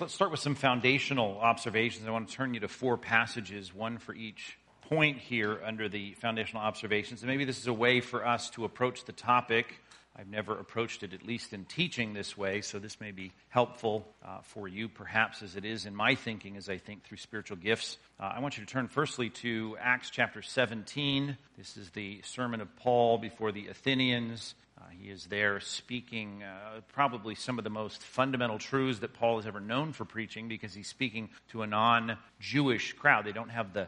Let's start with some foundational observations. I want to turn you to four passages, one for each point here under the foundational observations. And maybe this is a way for us to approach the topic. I've never approached it, at least in teaching, this way, so this may be helpful for you, perhaps, as it is in my thinking as I think through spiritual gifts. I want you to turn firstly to Acts chapter 17. This is the sermon of Paul before the Athenians. He is there speaking probably some of the most fundamental truths that Paul has ever known for preaching, because he's speaking to a non-Jewish crowd. They don't have the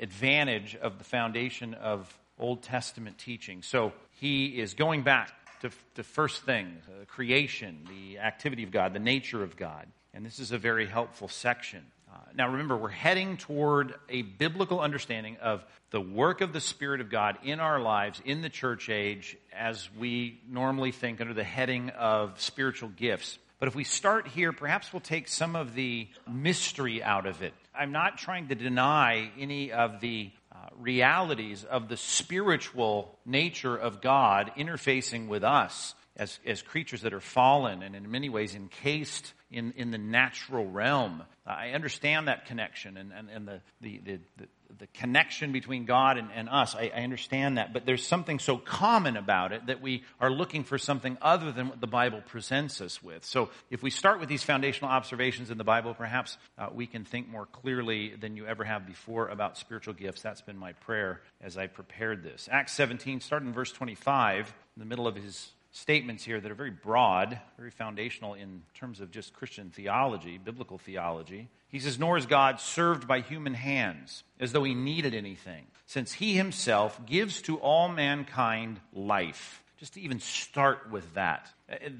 advantage of the foundation of Old Testament teaching. So he is going back to the first thing, creation, the activity of God, the nature of God. And this is a very helpful section. Now remember, we're heading toward a biblical understanding of the work of the Spirit of God in our lives, in the church age, as we normally think under the heading of spiritual gifts. But if we start here, perhaps we'll take some of the mystery out of it. I'm not trying to deny any of the realities of the spiritual nature of God interfacing with us as creatures that are fallen and in many ways encased in the natural realm. I understand that connection and the connection between God and us. I understand that, but there's something so common about it that we are looking for something other than what the Bible presents us with. So if we start with these foundational observations in the Bible, perhaps we can think more clearly than you ever have before about spiritual gifts. That's been my prayer as I prepared this. Acts 17, starting in verse 25, in the middle of his statements here that are very broad, very foundational in terms of just Christian theology, biblical theology. He says, "Nor is God served by human hands, as though he needed anything, since he himself gives to all mankind life." Just to even start with that.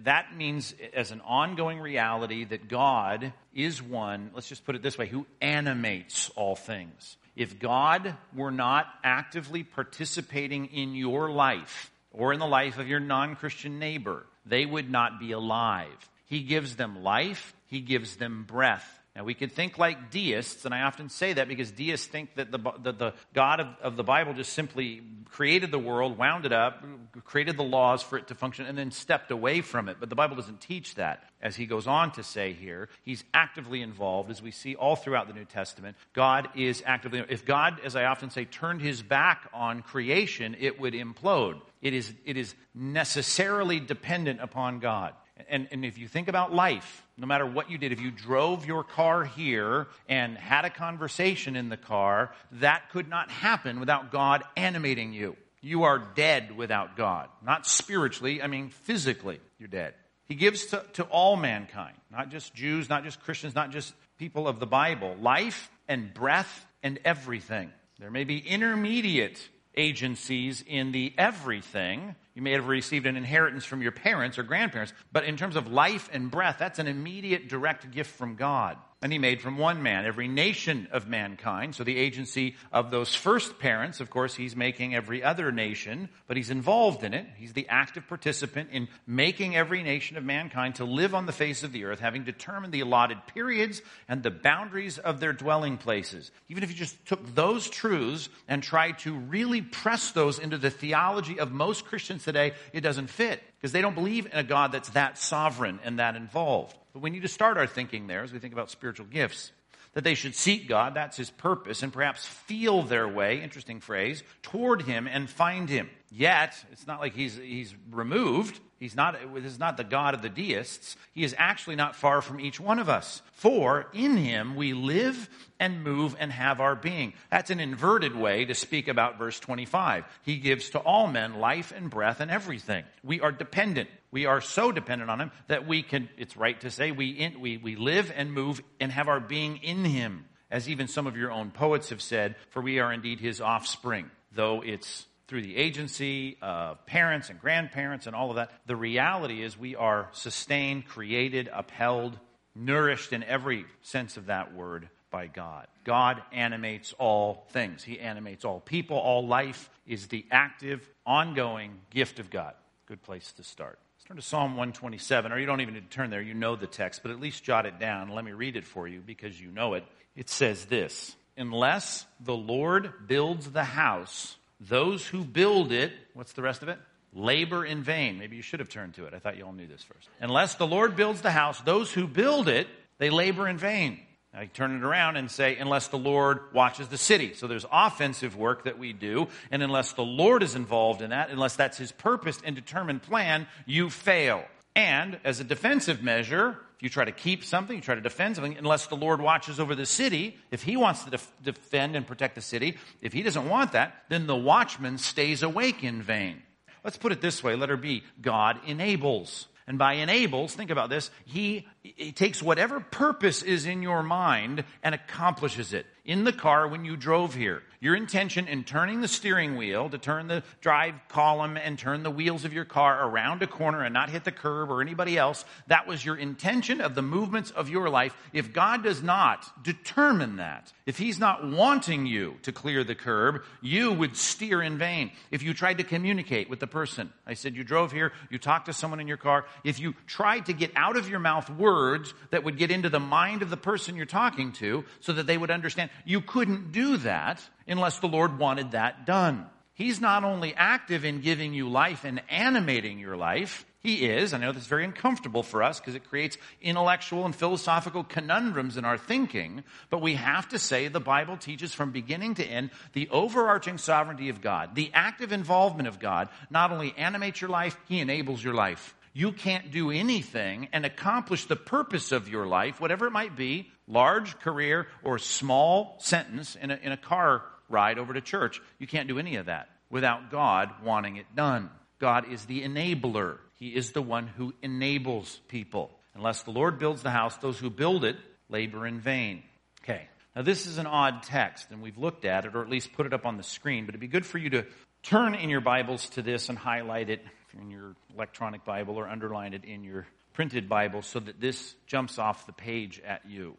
That means as an ongoing reality that God is one, let's just put it this way, who animates all things. If God were not actively participating in your life, or in the life of your non-Christian neighbor, they would not be alive. He gives them life. He gives them breath. Now, we could think like deists, and I often say that because deists think that the God of the Bible just simply created the world, wound it up, created the laws for it to function, and then stepped away from it. But the Bible doesn't teach that. As he goes on to say here, he's actively involved, as we see all throughout the New Testament. God is actively involved. If God, as I often say, turned his back on creation, it would implode. It is necessarily dependent upon God. And if you think about life, no matter what you did, if you drove your car here and had a conversation in the car, that could not happen without God animating you. You are dead without God. Not spiritually, I mean physically, you're dead. He gives to all mankind, not just Jews, not just Christians, not just people of the Bible, life and breath and everything. There may be intermediate agencies in the everything. You may have received an inheritance from your parents or grandparents, but in terms of life and breath, that's an immediate direct gift from God. And he made from one man every nation of mankind. So the agency of those first parents, of course, he's making every other nation, but he's involved in it. He's the active participant in making every nation of mankind to live on the face of the earth, having determined the allotted periods and the boundaries of their dwelling places. Even if you just took those truths and tried to really press those into the theology of most Christians today, it doesn't fit, because they don't believe in a God that's that sovereign and that involved. But we need to start our thinking there as we think about spiritual gifts, that they should seek God, that's his purpose, and perhaps feel their way, interesting phrase, toward him and find him. Yet, it's not like he's removed. This is not the God of the deists. He is actually not far from each one of us. For in him we live and move and have our being. That's an inverted way to speak about verse 25. He gives to all men life and breath and everything. We are dependent. We are so dependent on him that we can, it's right to say, we live and move and have our being in him. As even some of your own poets have said, for we are indeed his offspring, though it's through the agency of parents and grandparents and all of that. The reality is we are sustained, created, upheld, nourished in every sense of that word by God. God animates all things. He animates all people. All life is the active, ongoing gift of God. Good place to start. Let's turn to Psalm 127, or you don't even need to turn there. You know the text, but at least jot it down. Let me read it for you because you know it. It says this, "Unless the Lord builds the house, those who build it," what's the rest of it? "Labor in vain." Maybe you should have turned to it. I thought you all knew this first. "Unless the Lord builds the house, those who build it They labor in vain. I turn it around and say, unless the Lord watches the city. So there's offensive work that we do, and unless the Lord is involved in that, unless that's his purpose and determined plan, you fail. And as a defensive measure, if you try to keep something, you try to defend something, unless the Lord watches over the city, if he wants to defend and protect the city, if he doesn't want that, then the watchman stays awake in vain. Let's put it this way. Letter B, God enables. And by enables, think about this, he takes whatever purpose is in your mind and accomplishes it. In the car when you drove here, your intention in turning the steering wheel to turn the drive column and turn the wheels of your car around a corner and not hit the curb or anybody else, that was your intention of the movements of your life. If God does not determine that, if he's not wanting you to clear the curb, you would steer in vain. If you tried to communicate with the person, I said you drove here, you talked to someone in your car, if you tried to get out of your mouth words that would get into the mind of the person you're talking to so that they would understand, you couldn't do that unless the Lord wanted that done. He's not only active in giving you life and animating your life, he is, I know that's very uncomfortable for us because it creates intellectual and philosophical conundrums in our thinking, but we have to say the Bible teaches from beginning to end the overarching sovereignty of God, the active involvement of God, not only animates your life, he enables your life. You can't do anything and accomplish the purpose of your life, whatever it might be, large career or small sentence in a car ride over to church. You can't do any of that without God wanting it done. God is the enabler. He is the one who enables people. Unless the Lord builds the house, those who build it labor in vain. Okay, now this is an odd text, and we've looked at it, or at least put it up on the screen, but it'd be good for you to turn in your Bibles to this and highlight it in your electronic Bible or underline it in your printed Bible so that this jumps off the page at you.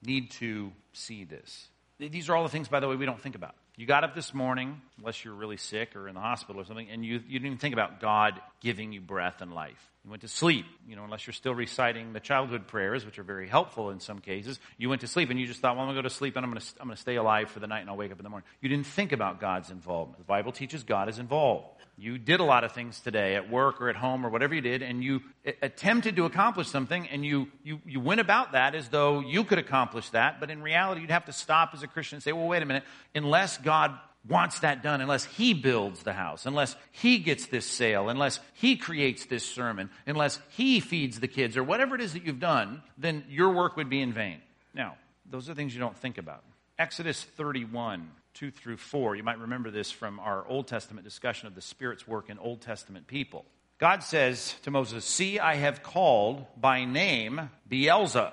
Need to see this. These are all the things, by the way, we don't think about. You got up this morning, unless you're really sick or in the hospital or something, and you didn't even think about God giving you breath and life. You went to sleep, unless you're still reciting the childhood prayers, which are very helpful in some cases. You went to sleep and you just thought, well, I'm going to go to sleep and I'm going to stay alive for the night and I'll wake up in the morning. You didn't think about God's involvement. The Bible teaches God is involved. You did a lot of things today at work or at home or whatever you did, and you attempted to accomplish something, and you went about that as though you could accomplish that, but in reality, you'd have to stop as a Christian and say, well, wait a minute, unless God wants that done, unless he builds the house, unless he gets this sale, unless he creates this sermon, unless he feeds the kids or whatever it is that you've done, then your work would be in vain. Now, those are things you don't think about. Exodus 31, 2 through 4. You might remember this from our Old Testament discussion of the Spirit's work in Old Testament people. God says to Moses, see, I have called by name Bezalel,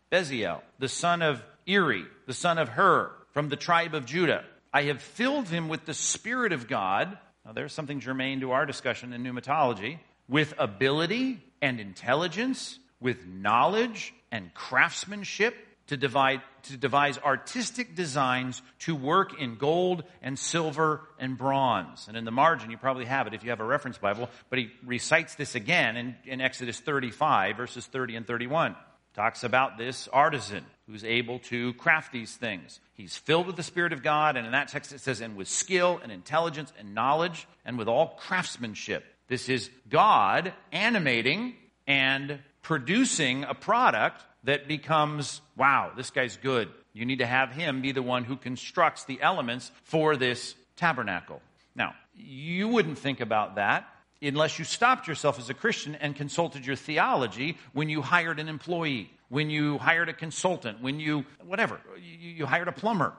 the son of Uri, the son of Hur, from the tribe of Judah. I have filled him with the Spirit of God. Now there's something germane to our discussion in pneumatology. With ability and intelligence, with knowledge and craftsmanship, to devise artistic designs to work in gold and silver and bronze. And in the margin, you probably have it if you have a reference Bible, but he recites this again in Exodus 35, verses 30 and 31. Talks about this artisan who's able to craft these things. He's filled with the Spirit of God, and in that text it says, and with skill and intelligence and knowledge and with all craftsmanship. This is God animating and producing a product that becomes, wow, this guy's good. You need to have him be the one who constructs the elements for this tabernacle. Now, you wouldn't think about that unless you stopped yourself as a Christian and consulted your theology when you hired an employee, when you hired a consultant, when you hired a plumber.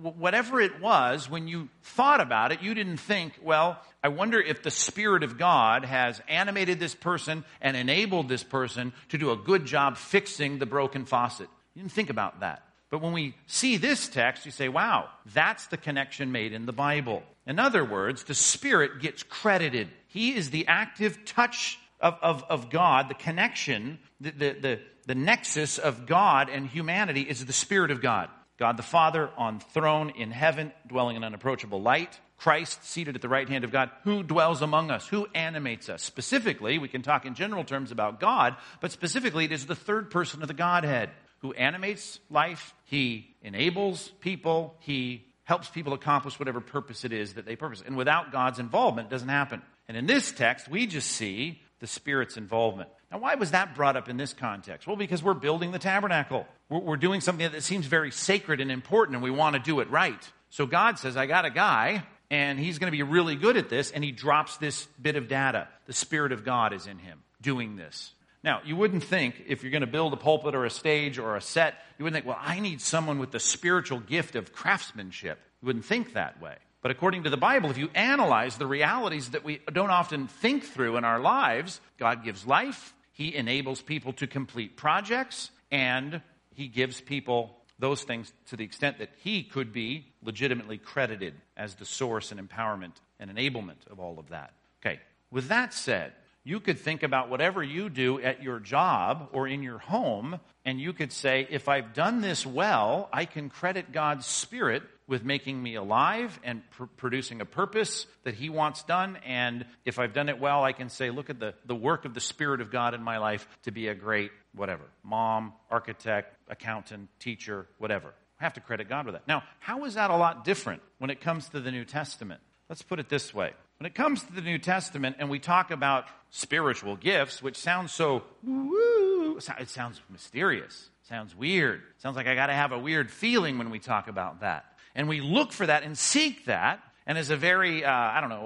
Whatever it was, when you thought about it, you didn't think, well, I wonder if the Spirit of God has animated this person and enabled this person to do a good job fixing the broken faucet. You didn't think about that. But when we see this text, you say, wow, that's the connection made in the Bible. In other words, the Spirit gets credited. He is the active touch of God, the connection, the nexus of God and humanity is the Spirit of God. God the Father on throne in heaven, dwelling in unapproachable light. Christ seated at the right hand of God, who dwells among us, who animates us. Specifically, we can talk in general terms about God, but specifically it is the third person of the Godhead who animates life. He enables people. He helps people accomplish whatever purpose it is that they purpose. And without God's involvement, it doesn't happen. And in this text, we just see the Spirit's involvement. Now, why was that brought up in this context? Well, because we're building the tabernacle. We're doing something that seems very sacred and important, and we want to do it right. So God says, I got a guy, and he's going to be really good at this, and he drops this bit of data. The Spirit of God is in him doing this. Now, you wouldn't think, if you're going to build a pulpit or a stage or a set, you wouldn't think, well, I need someone with the spiritual gift of craftsmanship. You wouldn't think that way. But according to the Bible, if you analyze the realities that we don't often think through in our lives, God gives life, He enables people to complete projects, and He gives people those things to the extent that He could be legitimately credited as the source and empowerment and enablement of all of that. Okay, with that said, you could think about whatever you do at your job or in your home, and you could say, if I've done this well, I can credit God's Spirit with making me alive and producing a purpose that He wants done. And if I've done it well, I can say, look at the work of the Spirit of God in my life to be a great whatever, mom, architect, accountant, teacher, whatever. I have to credit God with that. Now, how is that a lot different when it comes to the New Testament? Let's put it this way. When it comes to the New Testament and we talk about spiritual gifts, which sounds so, woo, it sounds mysterious, sounds weird, sounds like I got to have a weird feeling when we talk about that. And we look for that and seek that, and as a very, a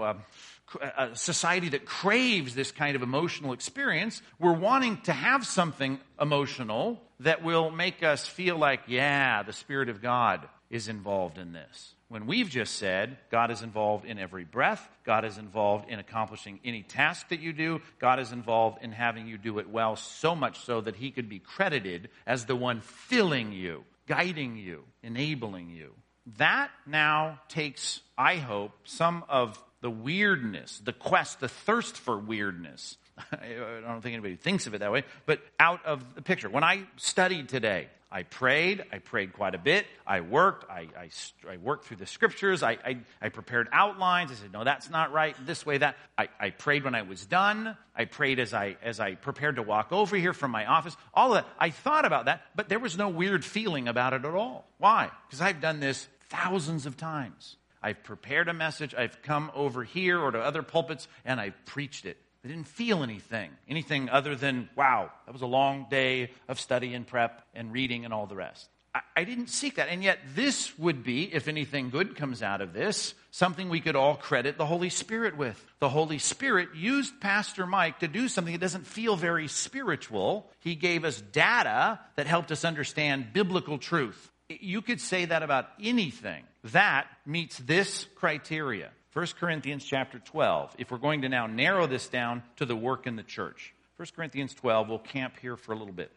society that craves this kind of emotional experience, we're wanting to have something emotional that will make us feel like, yeah, the Spirit of God is involved in this. When we've just said, God is involved in every breath, God is involved in accomplishing any task that you do, God is involved in having you do it well, so much so that He could be credited as the one filling you, guiding you, enabling you. That now takes, I hope, some of the weirdness, the quest, the thirst for weirdness. I don't think anybody thinks of it that way, but out of the picture. When I studied today, I prayed quite a bit, I worked through the scriptures, I prepared outlines, I said, no, that's not right, this way, that. I prayed when I was done, I prayed as I prepared to walk over here from my office, all of that. I thought about that, but there was no weird feeling about it at all. Why? Because I've done this thousands of times. I've prepared a message, I've come over here or to other pulpits, and I've preached it. I didn't feel anything other than, wow, that was a long day of study and prep and reading and all the rest. I didn't seek that. And yet this would be, if anything good comes out of this, something we could all credit the Holy Spirit with. The Holy Spirit used Pastor Mike to do something that doesn't feel very spiritual. He gave us data that helped us understand biblical truth. You could say that about anything. That meets this criteria. 1 Corinthians chapter 12, if we're going to now narrow this down to the work in the church. 1 Corinthians 12, we'll camp here for a little bit.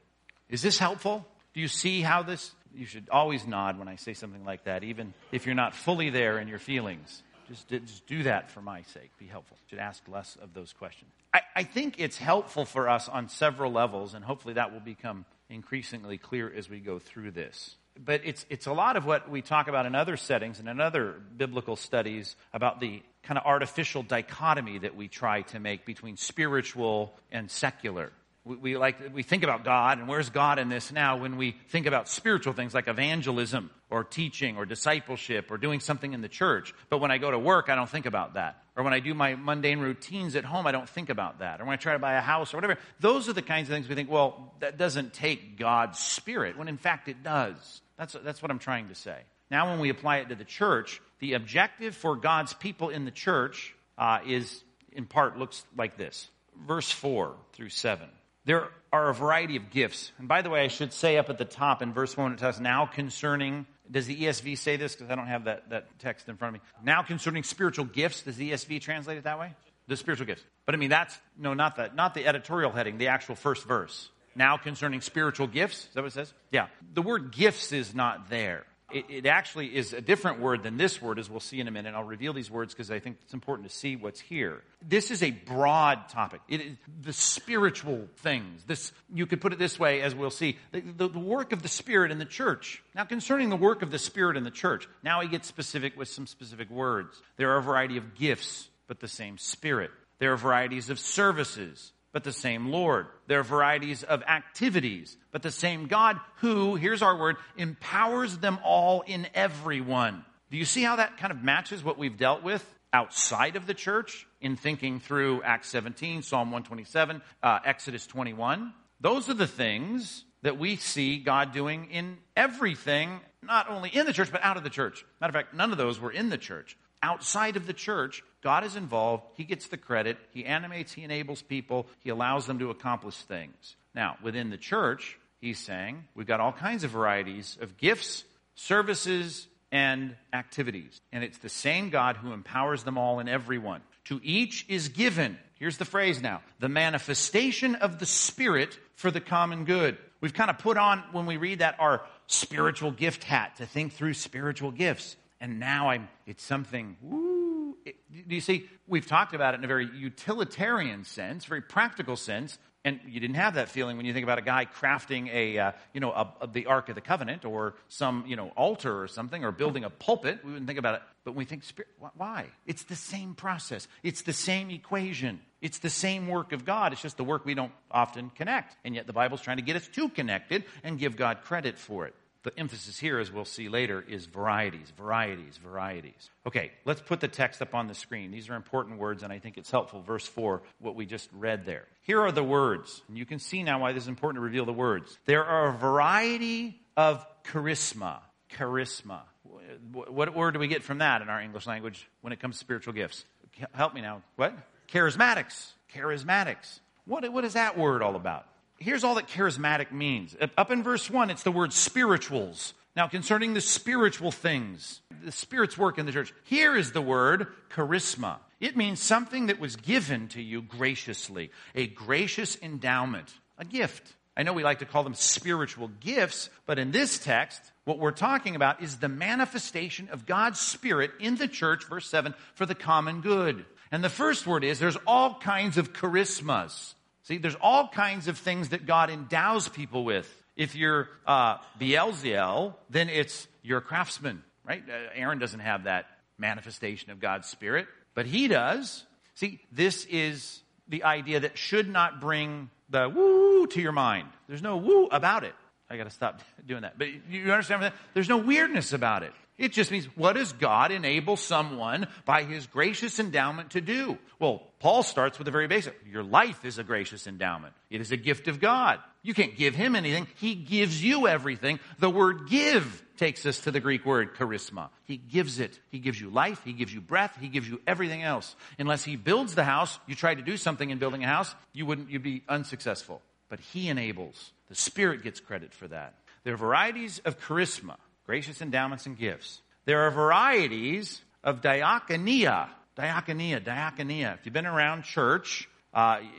Is this helpful? Do you see how this? You should always nod when I say something like that, even if you're not fully there in your feelings. Just do that for my sake. Be helpful. You should ask less of those questions. I think it's helpful for us on several levels, and hopefully that will become increasingly clear as we go through this. But it's a lot of what we talk about in other settings and in other biblical studies about the kind of artificial dichotomy that we try to make between spiritual and secular. We think about God and where's God in this now when we think about spiritual things like evangelism or teaching or discipleship or doing something in the church. But when I go to work, I don't think about that. Or when I do my mundane routines at home, I don't think about that. Or when I try to buy a house or whatever. Those are the kinds of things we think, well, that doesn't take God's Spirit, when in fact it does. That's what I'm trying to say. Now when we apply it to the church, the objective for God's people in the church is, in part, looks like this. Verse 4 through 7. There are a variety of gifts. And by the way, I should say up at the top in verse 1, it tells now concerning, does the ESV say this? Because I don't have that text in front of me. Now concerning spiritual gifts, does the ESV translate it that way? The spiritual gifts. But I mean, that's, no, not the editorial heading, the actual first verse. Now concerning spiritual gifts, is that what it says? Yeah. The word gifts is not there. It actually is a different word than this word, as we'll see in a minute. I'll reveal these words because I think it's important to see what's here. This is a broad topic. It is the spiritual things. This, you could put it this way, as we'll see, the work of the Spirit in the church. Now, concerning the work of the Spirit in the church, now he gets specific with some specific words. There are a variety of gifts, but the same Spirit. There are varieties of services, but the same Lord. There are varieties of activities, but the same God who, here's our word, empowers them all in everyone. Do you see how that kind of matches what we've dealt with? outside of the church in thinking through Acts 17, Psalm 127, Exodus 21. Those are the things that we see God doing in everything, not only in the church, but out of the church. Matter of fact, none of those were in the church. Outside of the church, God is involved. He gets the credit. He animates, he enables people. He allows them to accomplish things. Now, within the church, he's saying, we've got all kinds of varieties of gifts, services, and activities. And it's the same God who empowers them all and everyone. To each is given, here's the phrase now, the manifestation of the Spirit for the common good. We've kind of put on, when we read that, our spiritual gift hat to think through spiritual gifts. And now it's something, woo. Do you see, we've talked about it in a very utilitarian sense, very practical sense. And you didn't have that feeling when you think about a guy crafting the Ark of the Covenant or some, altar or something, or building a pulpit. We wouldn't think about it. But when we think, why? It's the same process. It's the same equation. It's the same work of God. It's just the work we don't often connect. And yet the Bible's trying to get us too connected and give God credit for it. The emphasis here, as we'll see later, is varieties, varieties, varieties. Okay, let's put the text up on the screen. These are important words, and I think it's helpful. Verse 4, what we just read there. Here are the words, and you can see now why this is important to reveal the words. There are a variety of charisma. Charisma. What word do we get from that in our English language when it comes to spiritual gifts? Help me now. What? Charismatics. Charismatics. What is that word all about? Here's all that charismatic means. Up in verse 1, it's the word spirituals. Now, concerning the spiritual things, the Spirit's work in the church, here is the word charisma. It means something that was given to you graciously, a gracious endowment, a gift. I know we like to call them spiritual gifts, but in this text, what we're talking about is the manifestation of God's Spirit in the church, verse 7, for the common good. And the first word is there's all kinds of charismas. See, there's all kinds of things that God endows people with. If you're Bezalel, then it's you're a craftsman, right? Aaron doesn't have that manifestation of God's Spirit, but he does. See, this is the idea that should not bring the woo to your mind. There's no woo about it. I got to stop doing that. But you understand that? There's no weirdness about it. It just means, what does God enable someone by his gracious endowment to do? Well, Paul starts with the very basic. Your life is a gracious endowment. It is a gift of God. You can't give him anything. He gives you everything. The word give takes us to the Greek word charisma. He gives it. He gives you life. He gives you breath. He gives you everything else. Unless he builds the house, you try to do something in building a house, you'd be unsuccessful. But he enables. The Spirit gets credit for that. There are varieties of charisma. Gracious endowments and gifts. There are varieties of diakonia. Diakonia, diakonia. If you've been around church,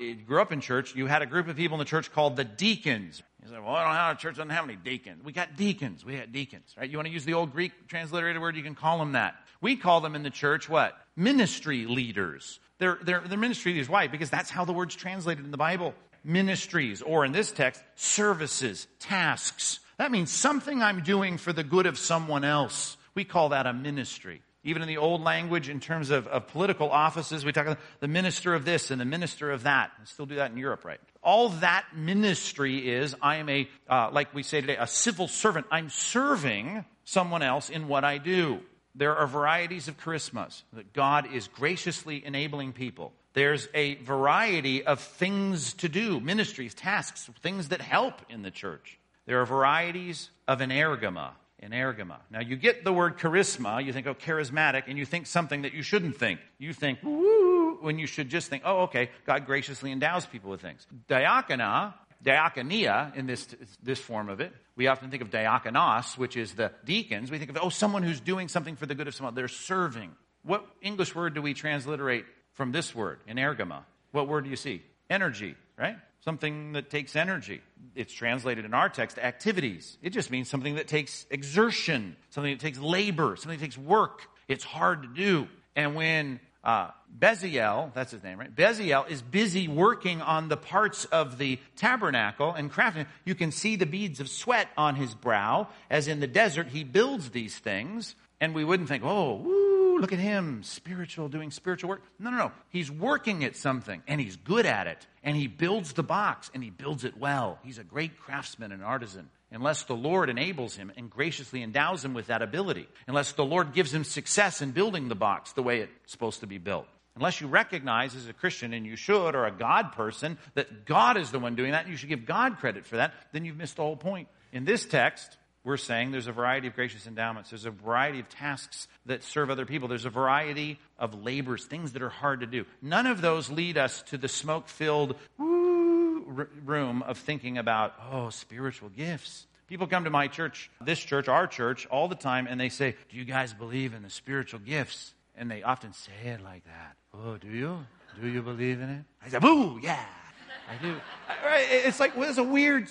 you grew up in church, you had a group of people in the church called the deacons. You say, well, I don't know, our church doesn't have any deacons. We got deacons, right? You want to use the old Greek transliterated word, you can call them that. We call them in the church what? Ministry leaders. They're ministry leaders. Why? Because that's how the word's translated in the Bible. Ministries, or in this text, services, tasks. That means something I'm doing for the good of someone else. We call that a ministry. Even in the old language, in terms of political offices, we talk about the minister of this and the minister of that. We still do that in Europe, right? All that ministry is, I am like we say today, a civil servant. I'm serving someone else in what I do. There are varieties of charismas that God is graciously enabling people. There's a variety of things to do, ministries, tasks, things that help in the church. There are varieties of energema. Now, you get the word charisma, you think, oh, charismatic, and you think something that you shouldn't think. You think, woo, when you should just think, oh, okay, God graciously endows people with things. Diakonia, in this form of it, we often think of diakonos, which is the deacons. We think of, someone who's doing something for the good of someone. They're serving. What English word do we transliterate from this word, energema? What word do you see? Energy, right? Something that takes energy. It's translated in our text, activities. It just means something that takes exertion, something that takes labor, something that takes work. It's hard to do. And when Bezalel, that's his name, right? Bezalel is busy working on the parts of the tabernacle and crafting. You can see the beads of sweat on his brow. As in the desert, he builds these things. And we wouldn't think, look at him, spiritual, doing spiritual work. No. He's working at something, and he's good at it, and he builds the box, and he builds it well. He's a great craftsman and artisan. Unless the Lord enables him and graciously endows him with that ability, unless the Lord gives him success in building the box the way it's supposed to be built, unless you recognize as a Christian, and you should, or a God person, that God is the one doing that, and you should give God credit for that, then you've missed the whole point. In this text, we're saying there's a variety of gracious endowments. There's a variety of tasks that serve other people. There's a variety of labors, things that are hard to do. None of those lead us to the smoke-filled room of thinking about, spiritual gifts. People come to my church, this church, our church, all the time, and they say, do you guys believe in the spiritual gifts? And they often say it like that. Oh, do you? Do you believe in it? I say, boo, yeah, I do. Right? It's like, well,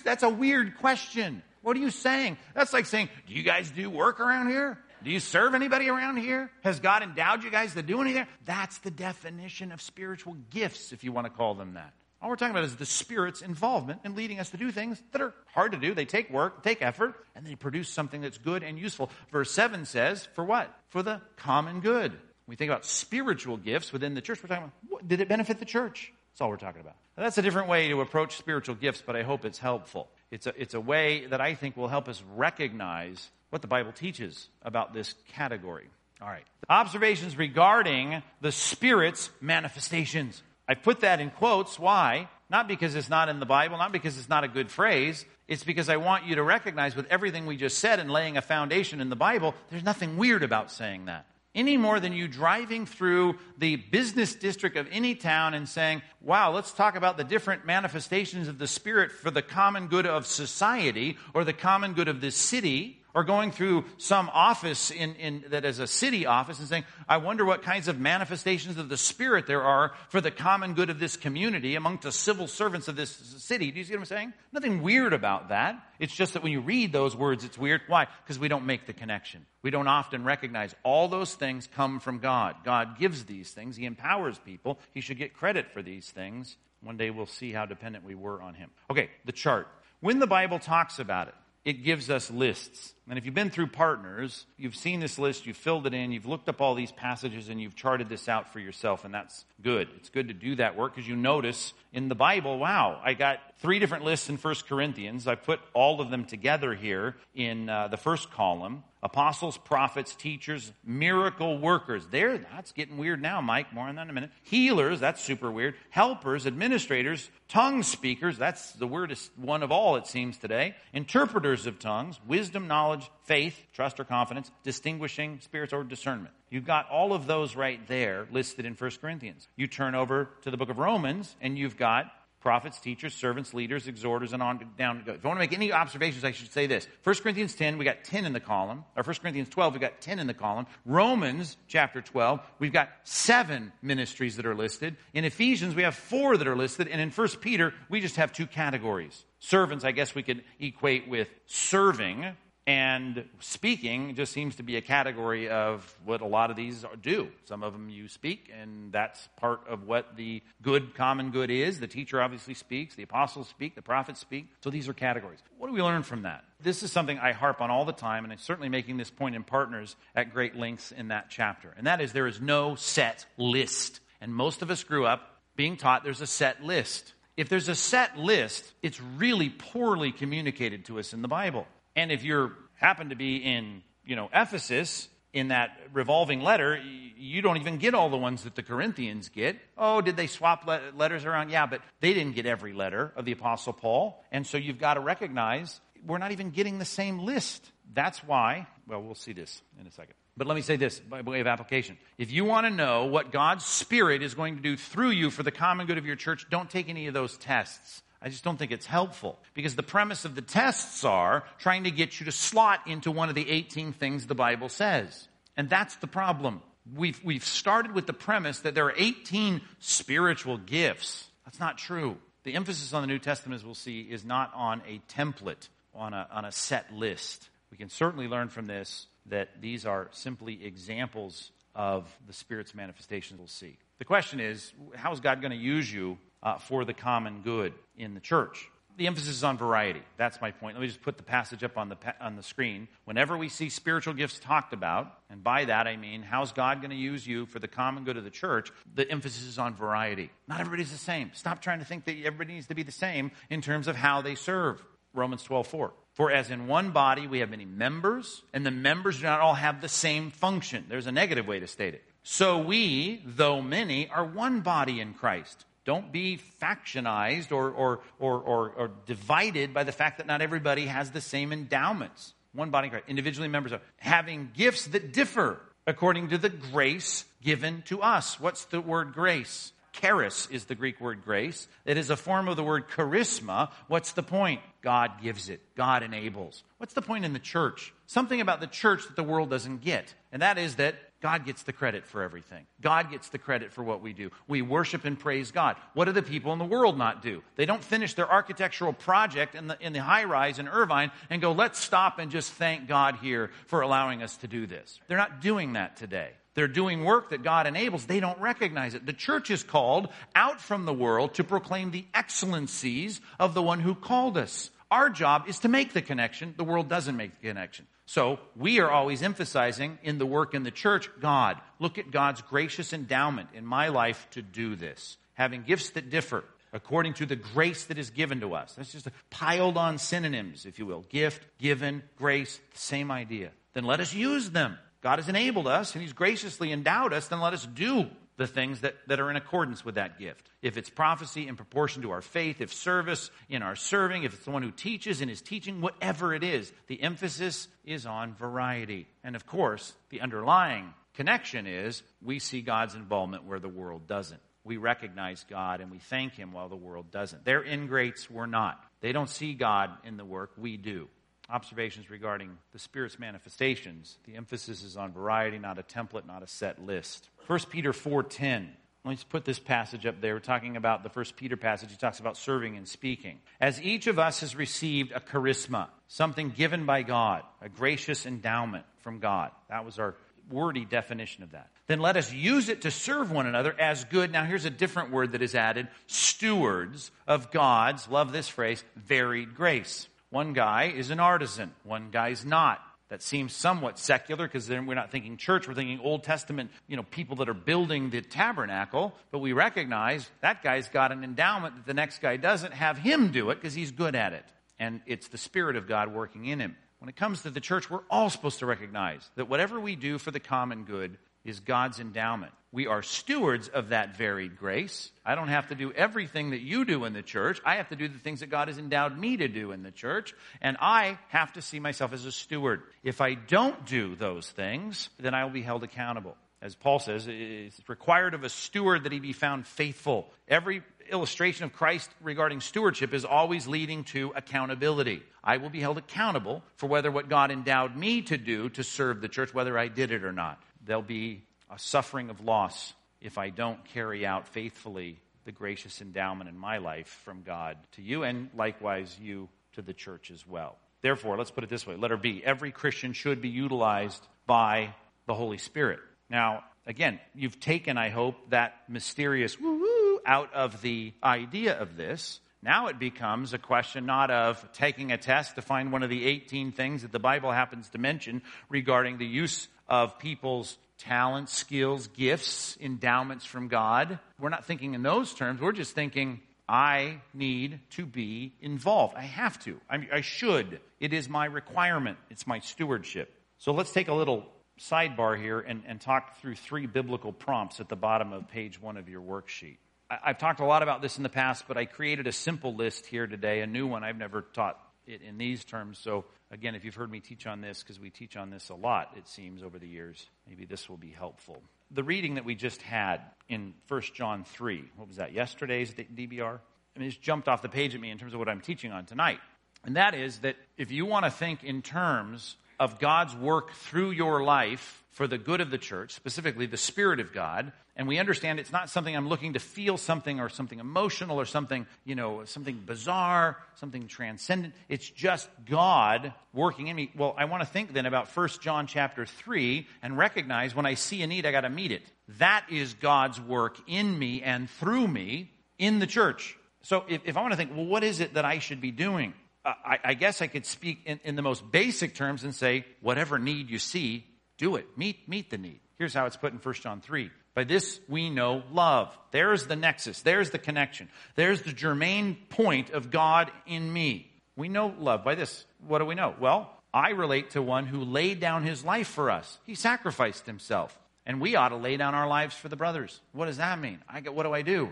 that's a weird question. What are you saying? That's like saying, do you guys do work around here? Do you serve anybody around here? Has God endowed you guys to do anything? That's the definition of spiritual gifts, if you want to call them that. All we're talking about is the Spirit's involvement in leading us to do things that are hard to do. They take work, take effort, and they produce something that's good and useful. Verse 7 says, for what? For the common good. When we think about spiritual gifts within the church, we're talking about, did it benefit the church? That's all we're talking about. Now, that's a different way to approach spiritual gifts, but I hope it's helpful. It's a way that I think will help us recognize what the Bible teaches about this category. All right. Observations regarding the Spirit's manifestations. I put that in quotes. Why? Not because it's not in the Bible, not because it's not a good phrase. It's because I want you to recognize with everything we just said and laying a foundation in the Bible, there's nothing weird about saying that. Any more than you driving through the business district of any town and saying, wow, let's talk about the different manifestations of the Spirit for the common good of society or the common good of this city, or going through some office in that is a city office and saying, I wonder what kinds of manifestations of the Spirit there are for the common good of this community among the civil servants of this city. Do you see what I'm saying? Nothing weird about that. It's just that when you read those words, it's weird. Why? Because we don't make the connection. We don't often recognize all those things come from God. God gives these things. He empowers people. He should get credit for these things. One day we'll see how dependent we were on him. Okay, the chart. When the Bible talks about it, it gives us lists. And if you've been through Partners, you've seen this list, you've filled it in, you've looked up all these passages, and you've charted this out for yourself, and that's good. It's good to do that work because you notice in the Bible, wow, I got 3 different lists in 1 Corinthians. I put all of them together here in the first column. Apostles, prophets, teachers, miracle workers. There, that's getting weird now, Mike. More on that in a minute. Healers, that's super weird. Helpers, administrators, tongue speakers. That's the weirdest one of all, it seems today. Interpreters of tongues, wisdom, knowledge, faith, trust or confidence, distinguishing spirits or discernment. You've got all of those right there listed in 1 Corinthians. You turn over to the book of Romans, and you've got prophets, teachers, servants, leaders, exhorters, and on down to go. If I want to make any observations, I should say this. 1 Corinthians 10, we got 10 in the column. Or 1 Corinthians 12, we got 10 in the column. Romans chapter 12, we've got 7 ministries that are listed. In Ephesians, we have 4 that are listed. And in 1 Peter, we just have 2 categories. Servants, I guess we could equate with serving, and speaking just seems to be a category of what a lot of these do. Some of them you speak, and that's part of what the good, common good is. The teacher obviously speaks. The apostles speak. The prophets speak. So these are categories. What do we learn from that? This is something I harp on all the time, and I'm certainly making this point in Partners at great lengths in that chapter. And that is, there is no set list. And most of us grew up being taught there's a set list. If there's a set list, it's really poorly communicated to us in the Bible. And if you happen to be in, Ephesus, in that revolving letter, you don't even get all the ones that the Corinthians get. Oh, did they swap letters around? Yeah, but they didn't get every letter of the Apostle Paul. And so you've got to recognize we're not even getting the same list. That's why, we'll see this in a second. But let me say this by way of application. If you want to know what God's Spirit is going to do through you for the common good of your church, don't take any of those tests. I just don't think it's helpful, because the premise of the tests are trying to get you to slot into one of the 18 things the Bible says. And that's the problem. We've started with the premise that there are 18 spiritual gifts. That's not true. The emphasis on the New Testament, as we'll see, is not on a template, on a set list. We can certainly learn from this that these are simply examples of the Spirit's manifestations we'll see. The question is, how is God going to use you for the common good in the church? the emphasis is on variety. That's my point. Let me just put the passage up on the screen. Whenever we see spiritual gifts talked about, and by that I mean, how's God going to use you for the common good of the church? The emphasis is on variety. Not everybody's the same. Stop trying to think that everybody needs to be the same in terms of how they serve. Romans 12:4. For as in one body we have many members, and the members do not all have the same function. There's a negative way to state it. So we, though many, are one body in Christ. Don't be factionized or divided by the fact that not everybody has the same endowments. One body in Christ. Individually members are having gifts that differ according to the grace given to us. What's the word grace? Charis is the Greek word grace. It is a form of the word charisma. What's the point? God gives it. God enables. What's the point in the church? Something about the church that the world doesn't get. And that is that God gets the credit for everything. God gets the credit for what we do. We worship and praise God. What do the people in the world not do? They don't finish their architectural project in the high-rise in Irvine and go, let's stop and just thank God here for allowing us to do this. They're not doing that today. They're doing work that God enables. They don't recognize it. The church is called out from the world to proclaim the excellencies of the one who called us. Our job is to make the connection. The world doesn't make the connection. So we are always emphasizing in the work in the church, God. Look at God's gracious endowment in my life to do this. Having gifts that differ according to the grace that is given to us. That's just piled on synonyms, if you will. Gift, given, grace, same idea. Then let us use them. God has enabled us, and he's graciously endowed us, then let us do the things that are in accordance with that gift. If it's prophecy in proportion to our faith, if service in our serving, if it's the one who teaches in his teaching, whatever it is, the emphasis is on variety. And of course, the underlying connection is we see God's involvement where the world doesn't. We recognize God and we thank him while the world doesn't. Their ingrates were not. They don't see God in the work, we do. Observations regarding the Spirit's manifestations. The emphasis is on variety, not a template, not a set list. 1 Peter 4:10. Let's put this passage up there. We're talking about the 1 Peter passage. He talks about serving and speaking. As each of us has received a charisma, something given by God, a gracious endowment from God. That was our wordy definition of that. Then let us use it to serve one another as good. Now here's a different word that is added. Stewards of God's, love this phrase, varied grace. One guy is an artisan. One guy's not. That seems somewhat secular because then we're not thinking church. We're thinking Old Testament, people that are building the tabernacle. But we recognize that guy's got an endowment that the next guy doesn't. Have him do it because he's good at it. And it's the Spirit of God working in him. When it comes to the church, we're all supposed to recognize that whatever we do for the common good is God's endowment. We are stewards of that varied grace. I don't have to do everything that you do in the church. I have to do the things that God has endowed me to do in the church. And I have to see myself as a steward. If I don't do those things, then I will be held accountable. As Paul says, it's required of a steward that he be found faithful. Every illustration of Christ regarding stewardship is always leading to accountability. I will be held accountable for whether what God endowed me to do to serve the church, whether I did it or not. There'll be a suffering of loss if I don't carry out faithfully the gracious endowment in my life from God to you and likewise you to the church as well. Therefore, let's put it this way. Letter B, every Christian should be utilized by the Holy Spirit. Now, again, you've taken, I hope, that mysterious woo-woo out of the idea of this. Now it becomes a question not of taking a test to find one of the 18 things that the Bible happens to mention regarding the use of people's talents, skills, gifts, endowments from God. We're not thinking in those terms. We're just thinking, I need to be involved. I have to. I should. It is my requirement. It's my stewardship. So let's take a little sidebar here and talk through three biblical prompts at the bottom of page 1 of your worksheet. I've talked a lot about this in the past, but I created a simple list here today, a new one. I've never taught it in these terms. So again, if you've heard me teach on this, because we teach on this a lot, it seems, over the years, maybe this will be helpful. The reading that we just had in 1 John 3, what was that, yesterday's DBR? I mean, it's jumped off the page at me in terms of what I'm teaching on tonight. And that is that if you want to think in terms of God's work through your life for the good of the church, specifically the Spirit of God, and we understand it's not something I'm looking to feel something or something emotional or something, something bizarre, something transcendent. It's just God working in me. Well, I want to think then about 1 John chapter 3 and recognize when I see a need, I got to meet it. That is God's work in me and through me in the church. So if I want to think, well, what is it that I should be doing? I guess I could speak in the most basic terms and say, whatever need you see, do it. Meet the need. Here's how it's put in 1 John 3. By this we know love. There's the nexus. There's the connection. There's the germane point of God in me. We know love by this. What do we know? Well, I relate to one who laid down his life for us. He sacrificed himself. And we ought to lay down our lives for the brothers. What does that mean? What do I do?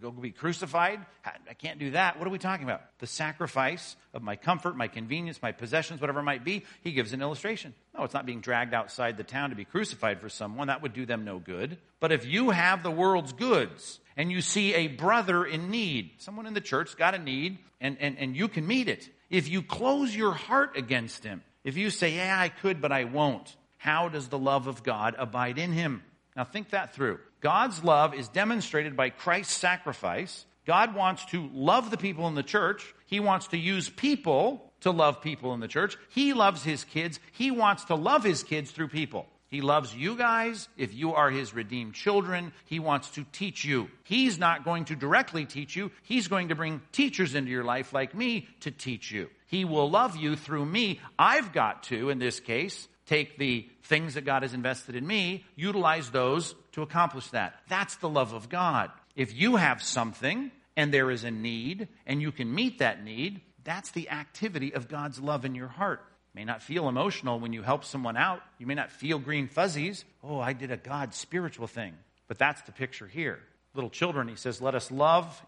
Go be crucified? I can't do that. What are we talking about? The sacrifice of my comfort, my convenience, my possessions, whatever it might be. He gives an illustration. No, it's not being dragged outside the town to be crucified for someone. That would do them no good. But if you have the world's goods and you see a brother in need, someone in the church got a need, and you can meet it. If you close your heart against him, if you say, yeah, I could, but I won't, how does the love of God abide in him? Now think that through. God's love is demonstrated by Christ's sacrifice. God wants to love the people in the church. He wants to use people to love people in the church. He loves his kids. He wants to love his kids through people. He loves you guys. If you are his redeemed children, he wants to teach you. He's not going to directly teach you. He's going to bring teachers into your life like me to teach you. He will love you through me. I've got to, in this case, take the things that God has invested in me, utilize those to accomplish that. That's the love of God. If you have something and there is a need and you can meet that need, that's the activity of God's love in your heart. You may not feel emotional when you help someone out. You may not feel green fuzzies. Oh, I did a God spiritual thing. But that's the picture here. Little children, he says, let us love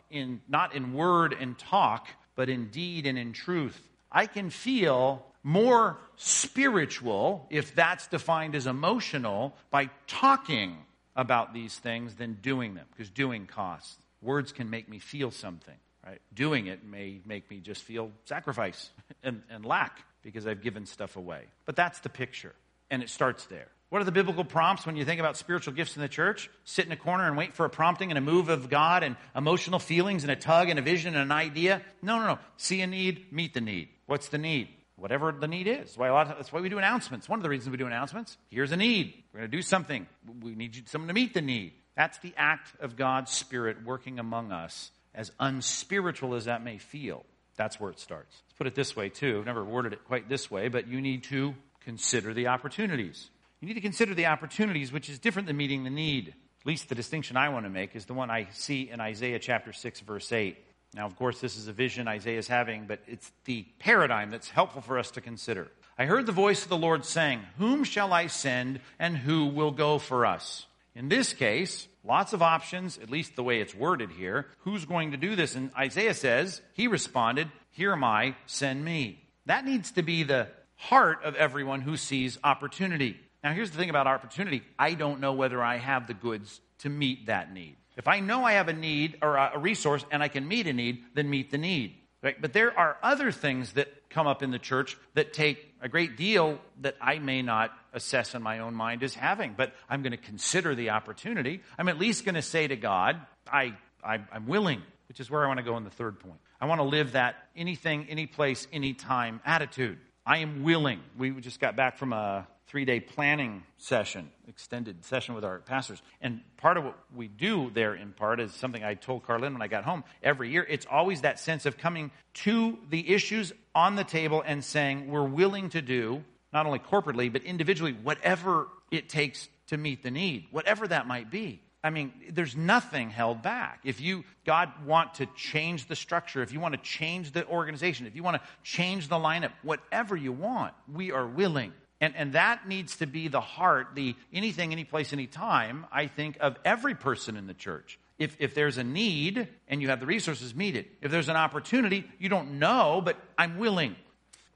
not in word and talk, but in deed and in truth. I can feel more spiritual, if that's defined as emotional, by talking about these things than doing them, because doing costs. Words can make me feel something, right? Doing it may make me just feel sacrifice and lack, because I've given stuff away. But that's the picture, and it starts there. What are the biblical prompts when you think about spiritual gifts in the church? Sit in a corner and wait for a prompting and a move of God and emotional feelings and a tug and a vision and an idea? No. See a need, meet the need. What's the need? Whatever the need is. That's why we do announcements. One of the reasons we do announcements. Here's a need. We're going to do something. We need someone to meet the need. That's the act of God's Spirit working among us, as unspiritual as that may feel. That's where it starts. Let's put it this way, too. I've never worded it quite this way, but you need to consider the opportunities. You need to consider the opportunities, which is different than meeting the need. At least the distinction I want to make is the one I see in Isaiah chapter 6, verse 8. Now, of course, this is a vision Isaiah's having, but it's the paradigm that's helpful for us to consider. I heard the voice of the Lord saying, whom shall I send and who will go for us? In this case, lots of options, at least the way it's worded here. Who's going to do this? And Isaiah says, he responded, here am I, send me. That needs to be the heart of everyone who sees opportunity. Now, here's the thing about opportunity. I don't know whether I have the goods to meet that need. If I know I have a need or a resource and I can meet a need, then meet the need. Right? But there are other things that come up in the church that take a great deal that I may not assess in my own mind as having. But I'm going to consider the opportunity. I'm at least going to say to God, I'm willing, which is where I want to go in the third point. I want to live that anything, any place, any time attitude. I am willing. We just got back from a 3-day planning session, extended session with our pastors. And part of what we do there in part is something I told Carlin when I got home every year. It's always that sense of coming to the issues on the table and saying we're willing to do, not only corporately, but individually, whatever it takes to meet the need, whatever that might be. I mean, there's nothing held back. If you, God, want to change the structure, if you want to change the organization, if you want to change the lineup, whatever you want, we are willing. And that needs to be the heart, the anything, any place, any time, I think, of every person in the church. If there's a need and you have the resources, meet it. If there's an opportunity, you don't know, but I'm willing.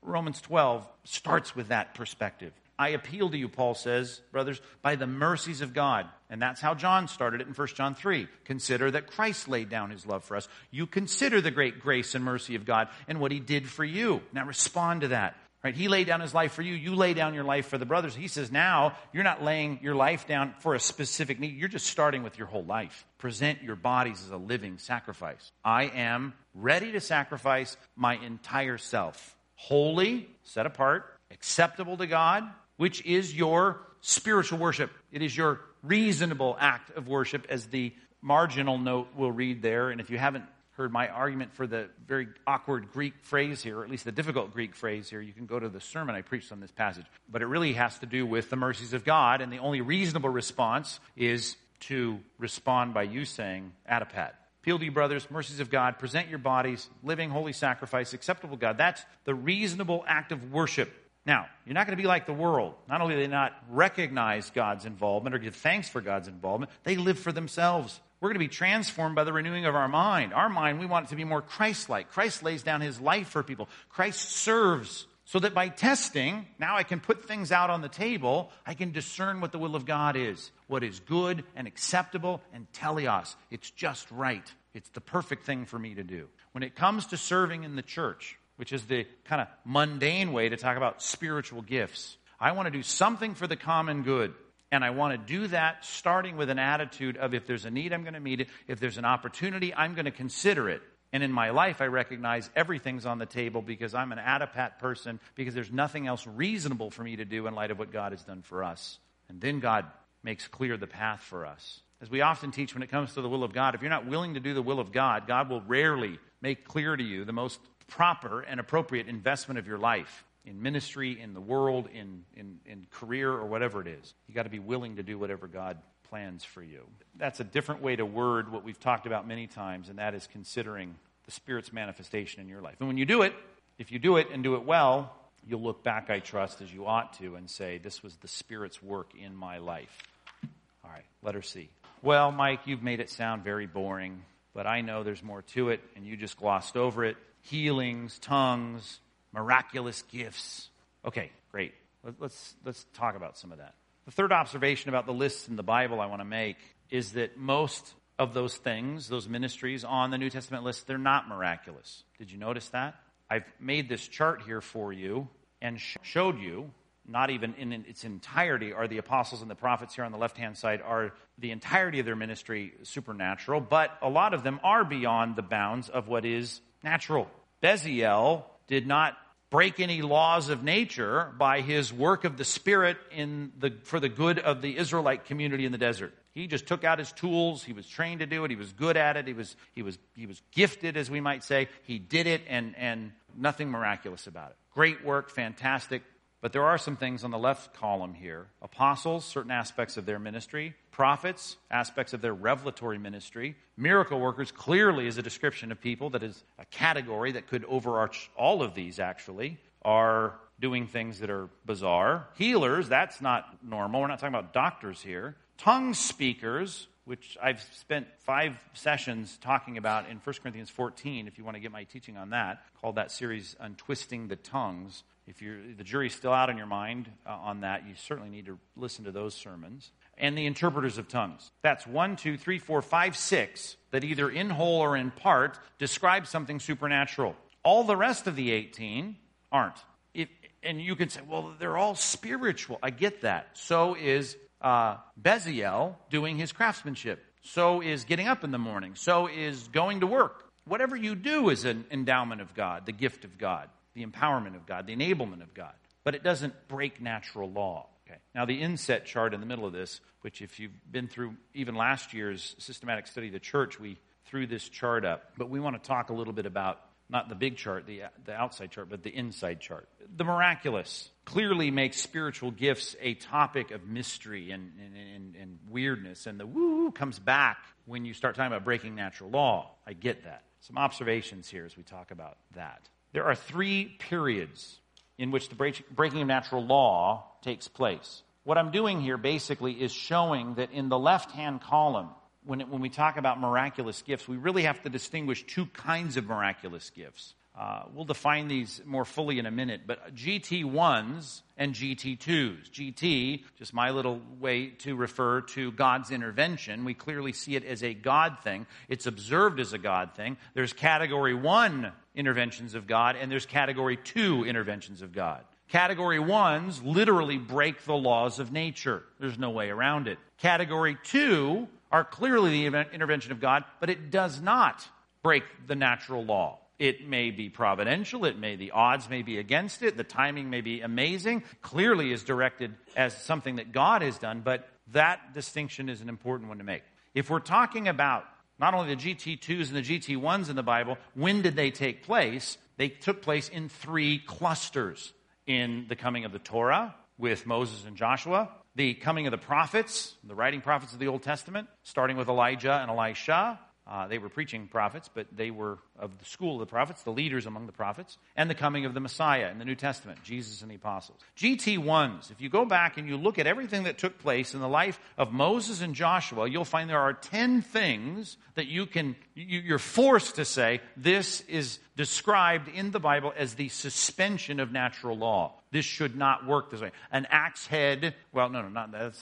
Romans 12 starts with that perspective. I appeal to you, Paul says, brothers, by the mercies of God. And that's how John started it in 1 John 3. Consider that Christ laid down his love for us. You consider the great grace and mercy of God and what he did for you. Now respond to that. Right? He laid down his life for you. You lay down your life for the brothers. He says now you're not laying your life down for a specific need. You're just starting with your whole life. Present your bodies as a living sacrifice. I am ready to sacrifice my entire self. Holy, set apart, acceptable to God, which is your spiritual worship. It is your reasonable act of worship, as the marginal note will read there. And if you haven't heard my argument for the very awkward Greek phrase here, or at least the difficult Greek phrase here, you can go to the sermon I preached on this passage. But it really has to do with the mercies of God, and the only reasonable response is to respond by you saying, Adipat. Appeal to you, brothers, mercies of God, present your bodies, living holy sacrifice, acceptable God. That's the reasonable act of worship. Now, you're not going to be like the world. Not only do they not recognize God's involvement or give thanks for God's involvement, they live for themselves. We're going to be transformed by the renewing of our mind. Our mind, we want it to be more Christ-like. Christ lays down his life for people. Christ serves so that by testing, now I can put things out on the table. I can discern what the will of God is, what is good and acceptable and teleos. It's just right. It's the perfect thing for me to do. When it comes to serving in the church, which is the kind of mundane way to talk about spiritual gifts, I want to do something for the common good. And I want to do that starting with an attitude of, if there's a need, I'm going to meet it. If there's an opportunity, I'm going to consider it. And in my life, I recognize everything's on the table because I'm an Adipat person, because there's nothing else reasonable for me to do in light of what God has done for us. And then God makes clear the path for us. As we often teach when it comes to the will of God, if you're not willing to do the will of God, God will rarely make clear to you the most proper and appropriate investment of your life. In ministry, in the world, in career, or whatever it is. You got to be willing to do whatever God plans for you. That's a different way to word what we've talked about many times, and that is considering the Spirit's manifestation in your life. And when you do it, if you do it and do it well, you'll look back, I trust, as you ought to, and say, this was the Spirit's work in my life. All right, letter C. Well, Mike, you've made it sound very boring, but I know there's more to it, and you just glossed over it. Healings, tongues, miraculous gifts. Okay, great. Let's talk about some of that. The third observation about the lists in the Bible I want to make is that most of those things, those ministries on the New Testament list, they're not miraculous. Did you notice that? I've made this chart here for you and showed you, not even in its entirety, are the apostles and the prophets here on the left-hand side, are the entirety of their ministry supernatural, but a lot of them are beyond the bounds of what is natural. Bezalel did not break any laws of nature by his work of the Spirit for the good of the Israelite community in the desert. He just took out his tools. He was trained to do it. He was good at it. He was gifted, as we might say. He did it, and nothing miraculous about it. Great work, fantastic. But there are some things on the left column here. Apostles, certain aspects of their ministry. Prophets, aspects of their revelatory ministry. Miracle workers clearly is a description of people that is a category that could overarch all of these, actually, are doing things that are bizarre. Healers, that's not normal. We're not talking about doctors here. Tongue speakers, which I've spent 5 sessions talking about in 1 Corinthians 14, if you want to get my teaching on that, called that series Untwisting the Tongues. If the jury's still out on your mind on that, you certainly need to listen to those sermons. And the interpreters of tongues. That's 1, 2, 3, 4, 5, 6 that either in whole or in part describe something supernatural. All the rest of the 18 aren't. And you can say, well, they're all spiritual. I get that. So is Bezalel doing his craftsmanship. So is getting up in the morning. So is going to work. Whatever you do is an endowment of God, the gift of God, the empowerment of God, the enablement of God. But it doesn't break natural law. Okay. Now, the inset chart in the middle of this, which if you've been through even last year's systematic study of the church, we threw this chart up. But we want to talk a little bit about, not the big chart, the outside chart, but the inside chart. The miraculous clearly makes spiritual gifts a topic of mystery and weirdness. And the woo comes back when you start talking about breaking natural law. I get that. Some observations here as we talk about that. There are 3 periods in which the breaking of natural law takes place. What I'm doing here basically is showing that in the left-hand column, when we talk about miraculous gifts, we really have to distinguish 2 kinds of miraculous gifts. We'll define these more fully in a minute, but GT1s and GT2s. GT, just my little way to refer to God's intervention. We clearly see it as a God thing. It's observed as a God thing. There's Category 1 interventions of God, and there's Category 2 interventions of God. Category 1s literally break the laws of nature. There's no way around it. Category 2 are clearly the intervention of God, but it does not break the natural law. It may be providential, the odds may be against it, the timing may be amazing, clearly is directed as something that God has done, but that distinction is an important one to make. If we're talking about Not only the GT2s and the GT1s in the Bible, when did they take place? They took place in three clusters. In the coming of the Torah with Moses and Joshua, the coming of the prophets, the writing prophets of the Old Testament, starting with Elijah and Elisha. They were preaching prophets, but they were of the school of the prophets, the leaders among the prophets, and the coming of the Messiah in the New Testament, Jesus and the apostles. GT1s, if you go back and you look at everything that took place in the life of Moses and Joshua, you'll find there are 10 things that you're forced to say, this is described in the Bible as the suspension of natural law. This should not work this way. An axe head, the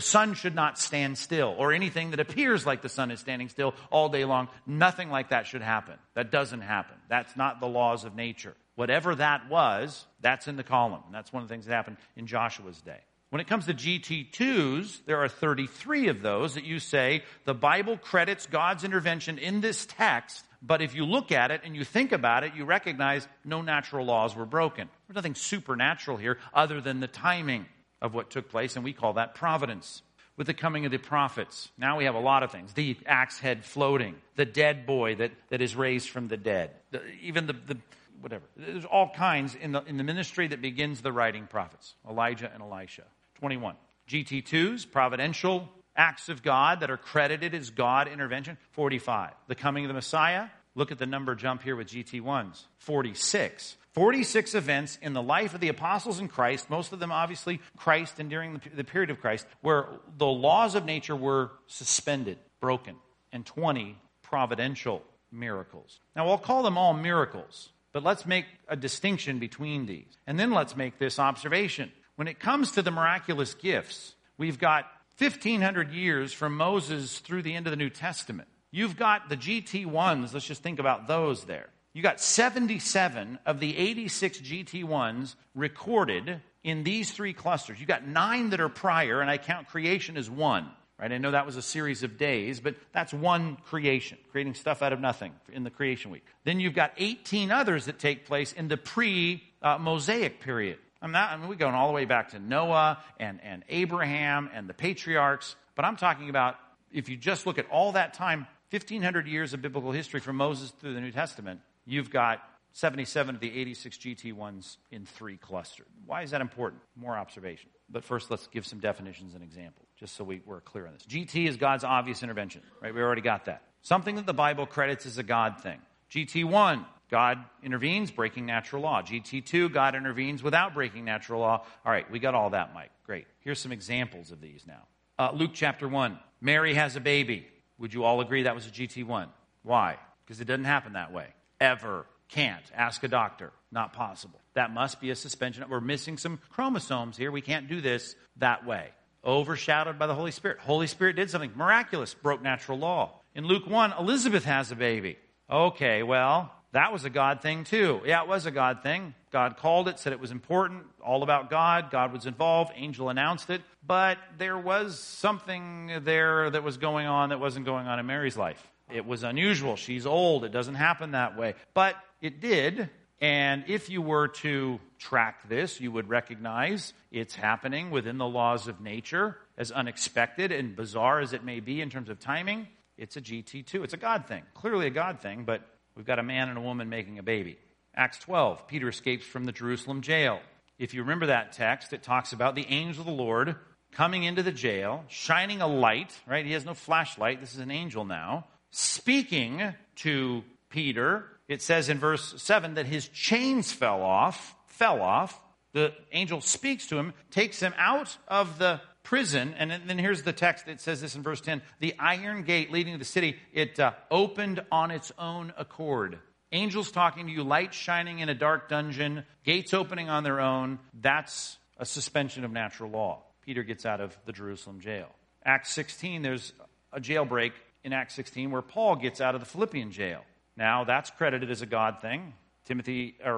sun should not stand still, or anything that appears like the sun is standing still all day long. Nothing like that should happen. That doesn't happen. That's not the laws of nature. Whatever that was, that's in the column. And that's one of the things that happened in Joshua's day. When it comes to GT2s, there are 33 of those that you say the Bible credits God's intervention in this text. But if you look at it and you think about it, you recognize no natural laws were broken. There's nothing supernatural here other than the timing of what took place, and we call that providence. With the coming of the prophets, now we have a lot of things. The axe head floating, the dead boy that is raised from the dead, whatever. There's all kinds in the ministry that begins the writing prophets, Elijah and Elisha. 21. GT2s, providential acts of God that are credited as God intervention, 45. The coming of the Messiah, look at the number jump here with GT1s, 46. 46 events in the life of the apostles in Christ, most of them obviously Christ and during the period of Christ, where the laws of nature were suspended, broken, and 20 providential miracles. Now, I'll call them all miracles, but let's make a distinction between these. And then let's make this observation. When it comes to the miraculous gifts, we've got 1,500 years from Moses through the end of the New Testament. You've got the GT1s. Let's just think about those there. You got 77 of the 86 GT1s recorded in these three clusters. You got 9 that are prior, and I count creation as one. Right? I know that was a series of days, but that's one creation, creating stuff out of nothing in the creation week. Then you've got 18 others that take place in the pre-Mosaic period. We're going all the way back to Noah and Abraham and the patriarchs. But I'm talking about, if you just look at all that time, 1,500 years of biblical history from Moses through the New Testament, you've got 77 of the 86 GT1s in three clusters. Why is that important? More observation. But first, let's give some definitions and examples, just so we're clear on this. GT is God's obvious intervention, right? We already got that. Something that the Bible credits as a God thing. GT1. God intervenes, breaking natural law. GT2, God intervenes without breaking natural law. All right, we got all that, Mike. Great. Here's some examples of these now. Luke chapter 1, Mary has a baby. Would you all agree that was a GT1? Why? Because it doesn't happen that way. Ever. Can't. Ask a doctor. Not possible. That must be a suspension. We're missing some chromosomes here. We can't do this that way. Overshadowed by the Holy Spirit. Holy Spirit did something miraculous, broke natural law. In Luke 1, Elizabeth has a baby. Okay, well, that was a God thing too. Yeah, it was a God thing. God called it, said it was important, all about God. God was involved. Angel announced it. But there was something there that was going on that wasn't going on in Mary's life. It was unusual. She's old. It doesn't happen that way. But it did. And if you were to track this, you would recognize it's happening within the laws of nature, as unexpected and bizarre as it may be in terms of timing. It's a GT2. It's a God thing. Clearly a God thing, but we've got a man and a woman making a baby. Acts 12, Peter escapes from the Jerusalem jail. If you remember that text, it talks about the angel of the Lord coming into the jail, shining a light, right? He has no flashlight. This is an angel now. Speaking to Peter, it says in verse 7 that his chains fell off. The angel speaks to him, takes him out of the prison, and then here's the text that says this in verse 10. The iron gate leading to the city, it opened on its own accord. Angels talking to you, light shining in a dark dungeon, gates opening on their own. That's a suspension of natural law. Peter gets out of the Jerusalem jail. Acts 16, there's a jailbreak in Acts 16 where Paul gets out of the Philippian jail. Now, that's credited as a God thing.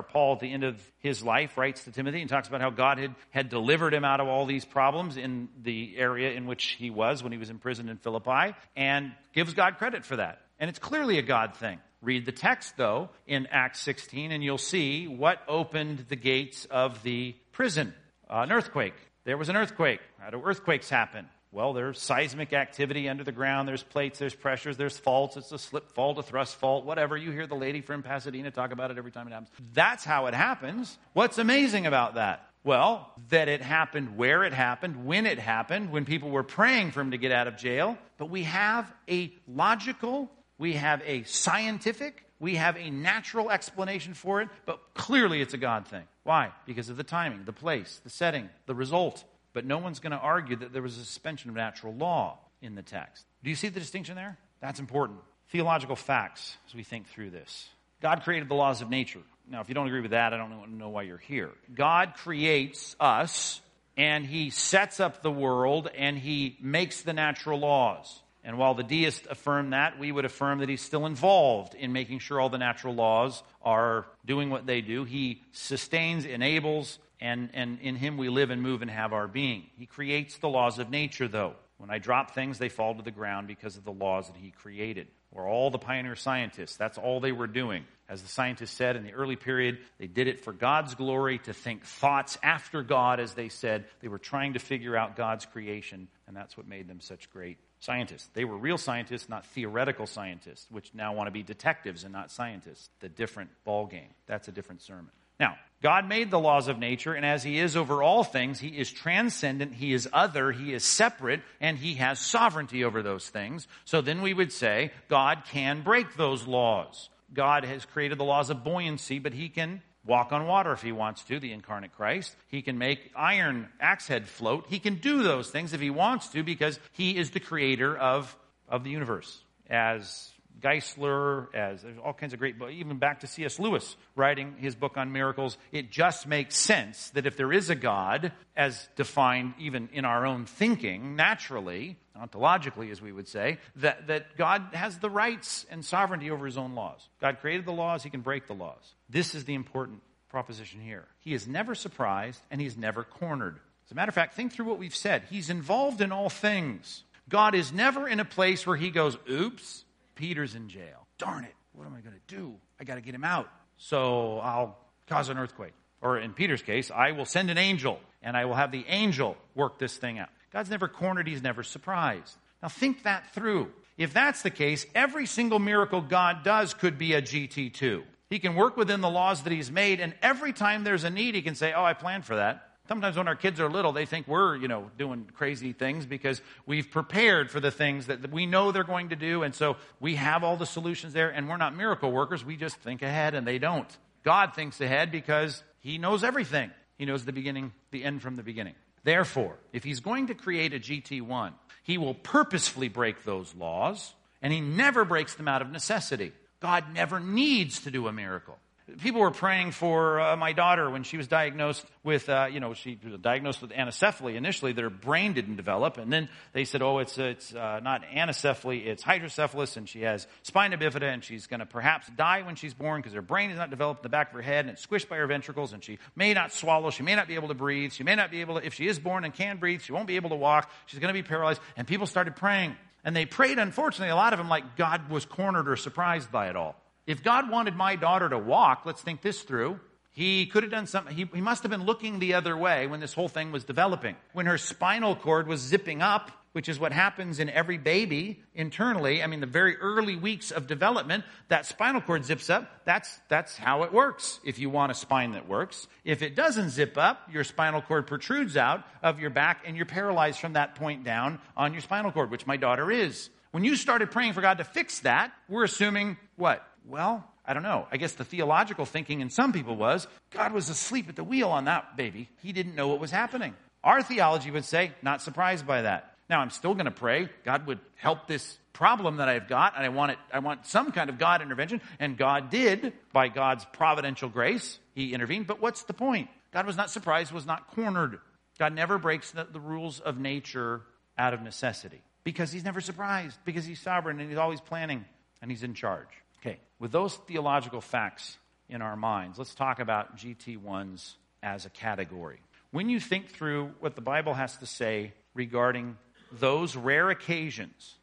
Paul at the end of his life writes to Timothy and talks about how God had delivered him out of all these problems in the area in which he was when he was imprisoned in Philippi, and gives God credit for that. And it's clearly a God thing. Read the text, though, in Acts 16, and you'll see what opened the gates of the prison. An earthquake. There was an earthquake. How do earthquakes happen? Well, there's seismic activity under the ground. There's plates, there's pressures, there's faults. It's a slip fault, a thrust fault, whatever. You hear the lady from Pasadena talk about it every time it happens. That's how it happens. What's amazing about that? Well, that it happened where it happened, when people were praying for him to get out of jail. But we have a logical, we have a scientific, we have a natural explanation for it. But clearly it's a God thing. Why? Because of the timing, the place, the setting, the result. But no one's going to argue that there was a suspension of natural law in the text. Do you see the distinction there? That's important. Theological facts as we think through this. God created the laws of nature. Now, if you don't agree with that, I don't know why you're here. God creates us, and he sets up the world, and he makes the natural laws. And while the deists affirm that, we would affirm that he's still involved in making sure all the natural laws are doing what they do. He sustains, enables, and in him we live and move and have our being. He creates the laws of nature, though. When I drop things, they fall to the ground because of the laws that he created. We're all the pioneer scientists. That's all they were doing. As the scientists said in the early period, they did it for God's glory, to think thoughts after God, as they said. They were trying to figure out God's creation, and that's what made them such great scientists. They were real scientists, not theoretical scientists, which now want to be detectives and not scientists. The different ballgame. That's a different sermon. Now, God made the laws of nature, and as he is over all things, he is transcendent, he is other, he is separate, and he has sovereignty over those things. So then we would say God can break those laws. God has created the laws of buoyancy, but he can walk on water if he wants to, the incarnate Christ. He can make iron axe head float. He can do those things if he wants to, because he is the creator of the universe. As Geisler, as there's all kinds of great books, even back to C.S. Lewis writing his book on miracles. It just makes sense that if there is a God, as defined even in our own thinking, naturally, ontologically as we would say, that God has the rights and sovereignty over his own laws. God created the laws, he can break the laws. This is the important proposition here. He is never surprised and he's never cornered. As a matter of fact, think through what we've said. He's involved in all things. God is never in a place where he goes, oops, Peter's in jail. Darn it. What am I going to do? I got to get him out. So I'll cause an earthquake. Or in Peter's case, I will send an angel and I will have the angel work this thing out. God's never cornered. He's never surprised. Now think that through. If that's the case, every single miracle God does could be a GT2. He can work within the laws that he's made, and every time there's a need, he can say, oh, I planned for that. Sometimes when our kids are little, they think we're, doing crazy things because we've prepared for the things that we know they're going to do. And so we have all the solutions there, and we're not miracle workers. We just think ahead, and they don't. God thinks ahead because he knows everything. He knows the beginning, the end from the beginning. Therefore, if he's going to create a GT1, he will purposefully break those laws, and he never breaks them out of necessity. God never needs to do a miracle. People were praying for my daughter when she was diagnosed with, she was diagnosed with anencephaly. Initially, their brain didn't develop. And then they said, oh, it's not anencephaly, it's hydrocephalus. And she has spina bifida, and she's going to perhaps die when she's born because her brain is not developed in the back of her head, and it's squished by her ventricles. And she may not swallow. She may not be able to breathe. She may not be able to, if she is born and can breathe, she won't be able to walk. She's going to be paralyzed. And people started praying. And they prayed, unfortunately, a lot of them like God was cornered or surprised by it all. If God wanted my daughter to walk, let's think this through, he could have done something. He must have been looking the other way when this whole thing was developing. When her spinal cord was zipping up, which is what happens in every baby internally. I mean, the very early weeks of development, that spinal cord zips up. That's how it works if you want a spine that works. If it doesn't zip up, your spinal cord protrudes out of your back, and you're paralyzed from that point down on your spinal cord, which my daughter is. When you started praying for God to fix that, we're assuming what? Well, I don't know. I guess the theological thinking in some people was, God was asleep at the wheel on that baby. He didn't know what was happening. Our theology would say, not surprised by that. Now, I'm still going to pray God would help this problem that I've got, and I want some kind of God intervention, and God did. By God's providential grace, he intervened. But what's the point? God was not surprised, was not cornered. God never breaks the rules of nature out of necessity, because he's never surprised, because he's sovereign, and he's always planning, and he's in charge. Okay, with those theological facts in our minds, let's talk about GT1s as a category. When you think through what the Bible has to say regarding those rare occasions,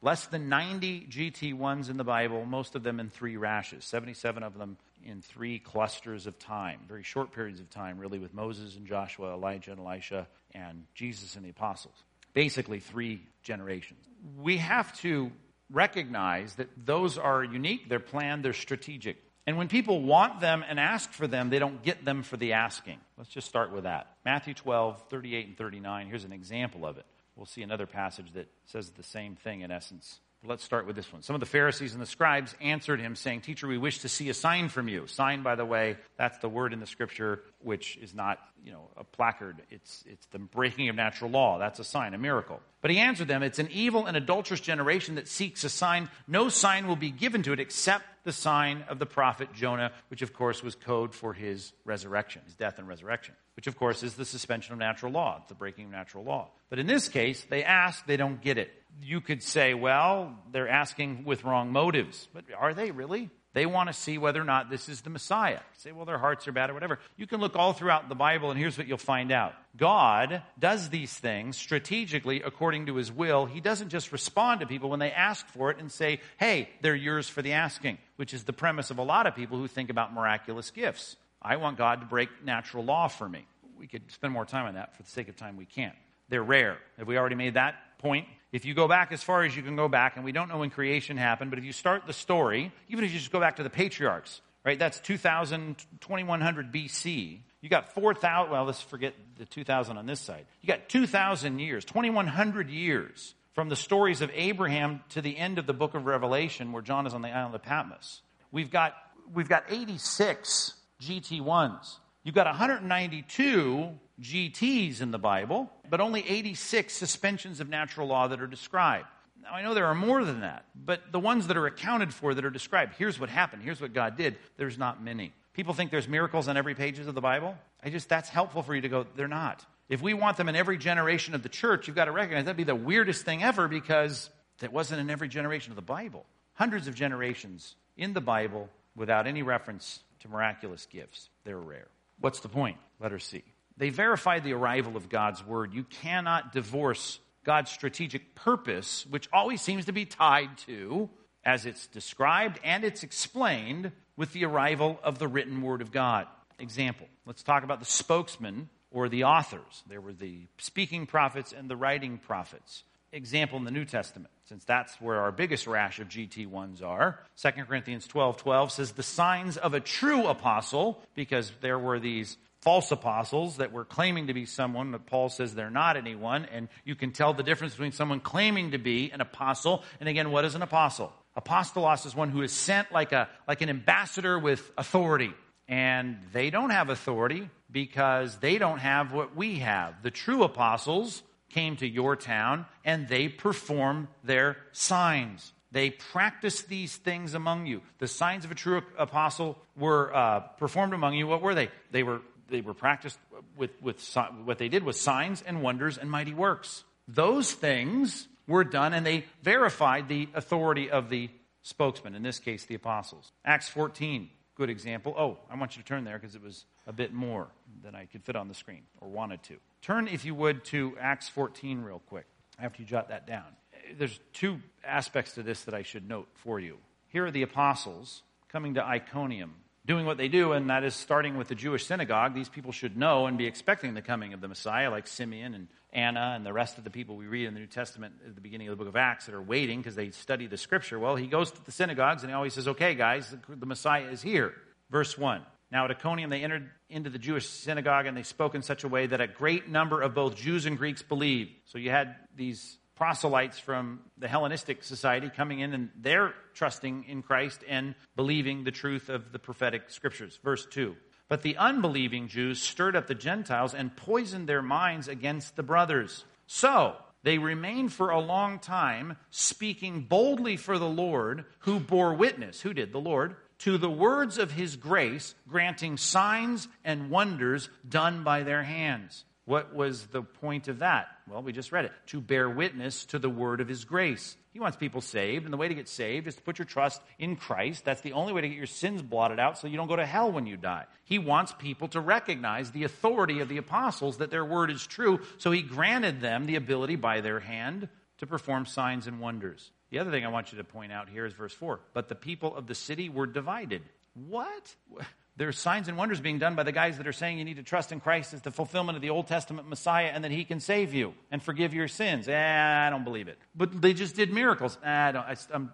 less than 90 GT1s in the Bible, most of them in three rashes, 77 of them in three clusters of time, very short periods of time, really, with Moses and Joshua, Elijah and Elisha, and Jesus and the apostles. basically three generations. We have to recognize that those are unique, they're planned, they're strategic. And when people want them and ask for them, they don't get them for the asking. Let's just start with that. Matthew 12, 38 and 39, here's an example of it. We'll see another passage that says the same thing in essence. But let's start with this one. Some of the Pharisees and the scribes answered him, saying, "Teacher, we wish to see a sign from you." Sign, by the way, that's the word in the scripture, which is not, a placard. It's the breaking of natural law. That's a sign, a miracle. But he answered them, "It's an evil and adulterous generation that seeks a sign. No sign will be given to it except the sign of the prophet Jonah," which, of course, was code for his resurrection, his death and resurrection, which, of course, is the suspension of natural law. It's the breaking of natural law. But in this case, they ask, they don't get it. You could say, well, they're asking with wrong motives. But are they really? They want to see whether or not this is the Messiah. Say, well, their hearts are bad or whatever. You can look all throughout the Bible, and here's what you'll find out. God does these things strategically according to his will. He doesn't just respond to people when they ask for it and say, hey, they're yours for the asking, which is the premise of a lot of people who think about miraculous gifts. I want God to break natural law for me. We could spend more time on that. For the sake of time, we can't. They're rare. Have we already made that point? If you go back as far as you can go back, and we don't know when creation happened, but if you start the story, even if you just go back to the patriarchs, right, that's 2100 BC. You got 4,000, well, let's forget the 2,000 on this side. You got 2,000 years, 2,100 years from the stories of Abraham to the end of the book of Revelation where John is on the island of Patmos. We've got 86 GT1s. You've got 192 GTs in the Bible, but only 86 suspensions of natural law that are described. Now, I know there are more than that, but the ones that are accounted for that are described, here's what happened, here's what God did, there's not many. People think there's miracles on every page of the Bible. That's helpful for you to go, they're not. If we want them in every generation of the church, you've got to recognize that'd be the weirdest thing ever because that wasn't in every generation of the Bible. Hundreds of generations in the Bible without any reference to miraculous gifts. They're rare. What's the point? Letter C. They verified the arrival of God's word. You cannot divorce God's strategic purpose, which always seems to be tied to, as it's described and it's explained, with the arrival of the written word of God. Example, let's talk about the spokesman or the authors. There were the speaking prophets and the writing prophets. Example in the New Testament, since that's where our biggest rash of GT1s are. 2 Corinthians 12:12 says, the signs of a true apostle, because there were these false apostles that were claiming to be someone, but Paul says they're not anyone, and you can tell the difference between someone claiming to be an apostle, and again, what is an apostle? Apostolos is one who is sent like an ambassador with authority, and they don't have authority because they don't have what we have. The true apostles came to your town, and they perform their signs. They practice these things among you. The signs of a true apostle were performed among you. What were they? They were practiced with what they did was signs and wonders and mighty works. Those things were done, and they verified the authority of the spokesman, in this case, the apostles. Acts 14, good example. Oh, I want you to turn there because it was a bit more than I could fit on the screen or wanted to. Turn, if you would, to Acts 14 real quick after you jot that down. There's two aspects to this that I should note for you. Here are the apostles coming to Iconium, doing what they do, and that is starting with the Jewish synagogue. These people should know and be expecting the coming of the Messiah, like Simeon and Anna and the rest of the people we read in the New Testament at the beginning of the book of Acts that are waiting because they study the scripture. Well, he goes to the synagogues and he always says, okay, guys, the Messiah is here. Verse 1. Now at Iconium they entered into the Jewish synagogue and they spoke in such a way that a great number of both Jews and Greeks believed. So you had these proselytes from the Hellenistic society coming in, and they're trusting in Christ and believing the truth of the prophetic scriptures. Verse 2, but the unbelieving Jews stirred up the Gentiles and poisoned their minds against the brothers. So they remained for a long time speaking boldly for the Lord, who bore witness, who did the Lord, to the words of his grace, granting signs and wonders done by their hands. What was the point of that? Well, we just read it. To bear witness to the word of his grace. He wants people saved, and the way to get saved is to put your trust in Christ. That's the only way to get your sins blotted out so you don't go to hell when you die. He wants people to recognize the authority of the apostles, that their word is true, so he granted them the ability by their hand to perform signs and wonders. The other thing I want you to point out here is verse 4. But the people of the city were divided. What? There's signs and wonders being done by the guys that are saying you need to trust in Christ as the fulfillment of the Old Testament Messiah and that he can save you and forgive your sins. I don't believe it. But they just did miracles. I'm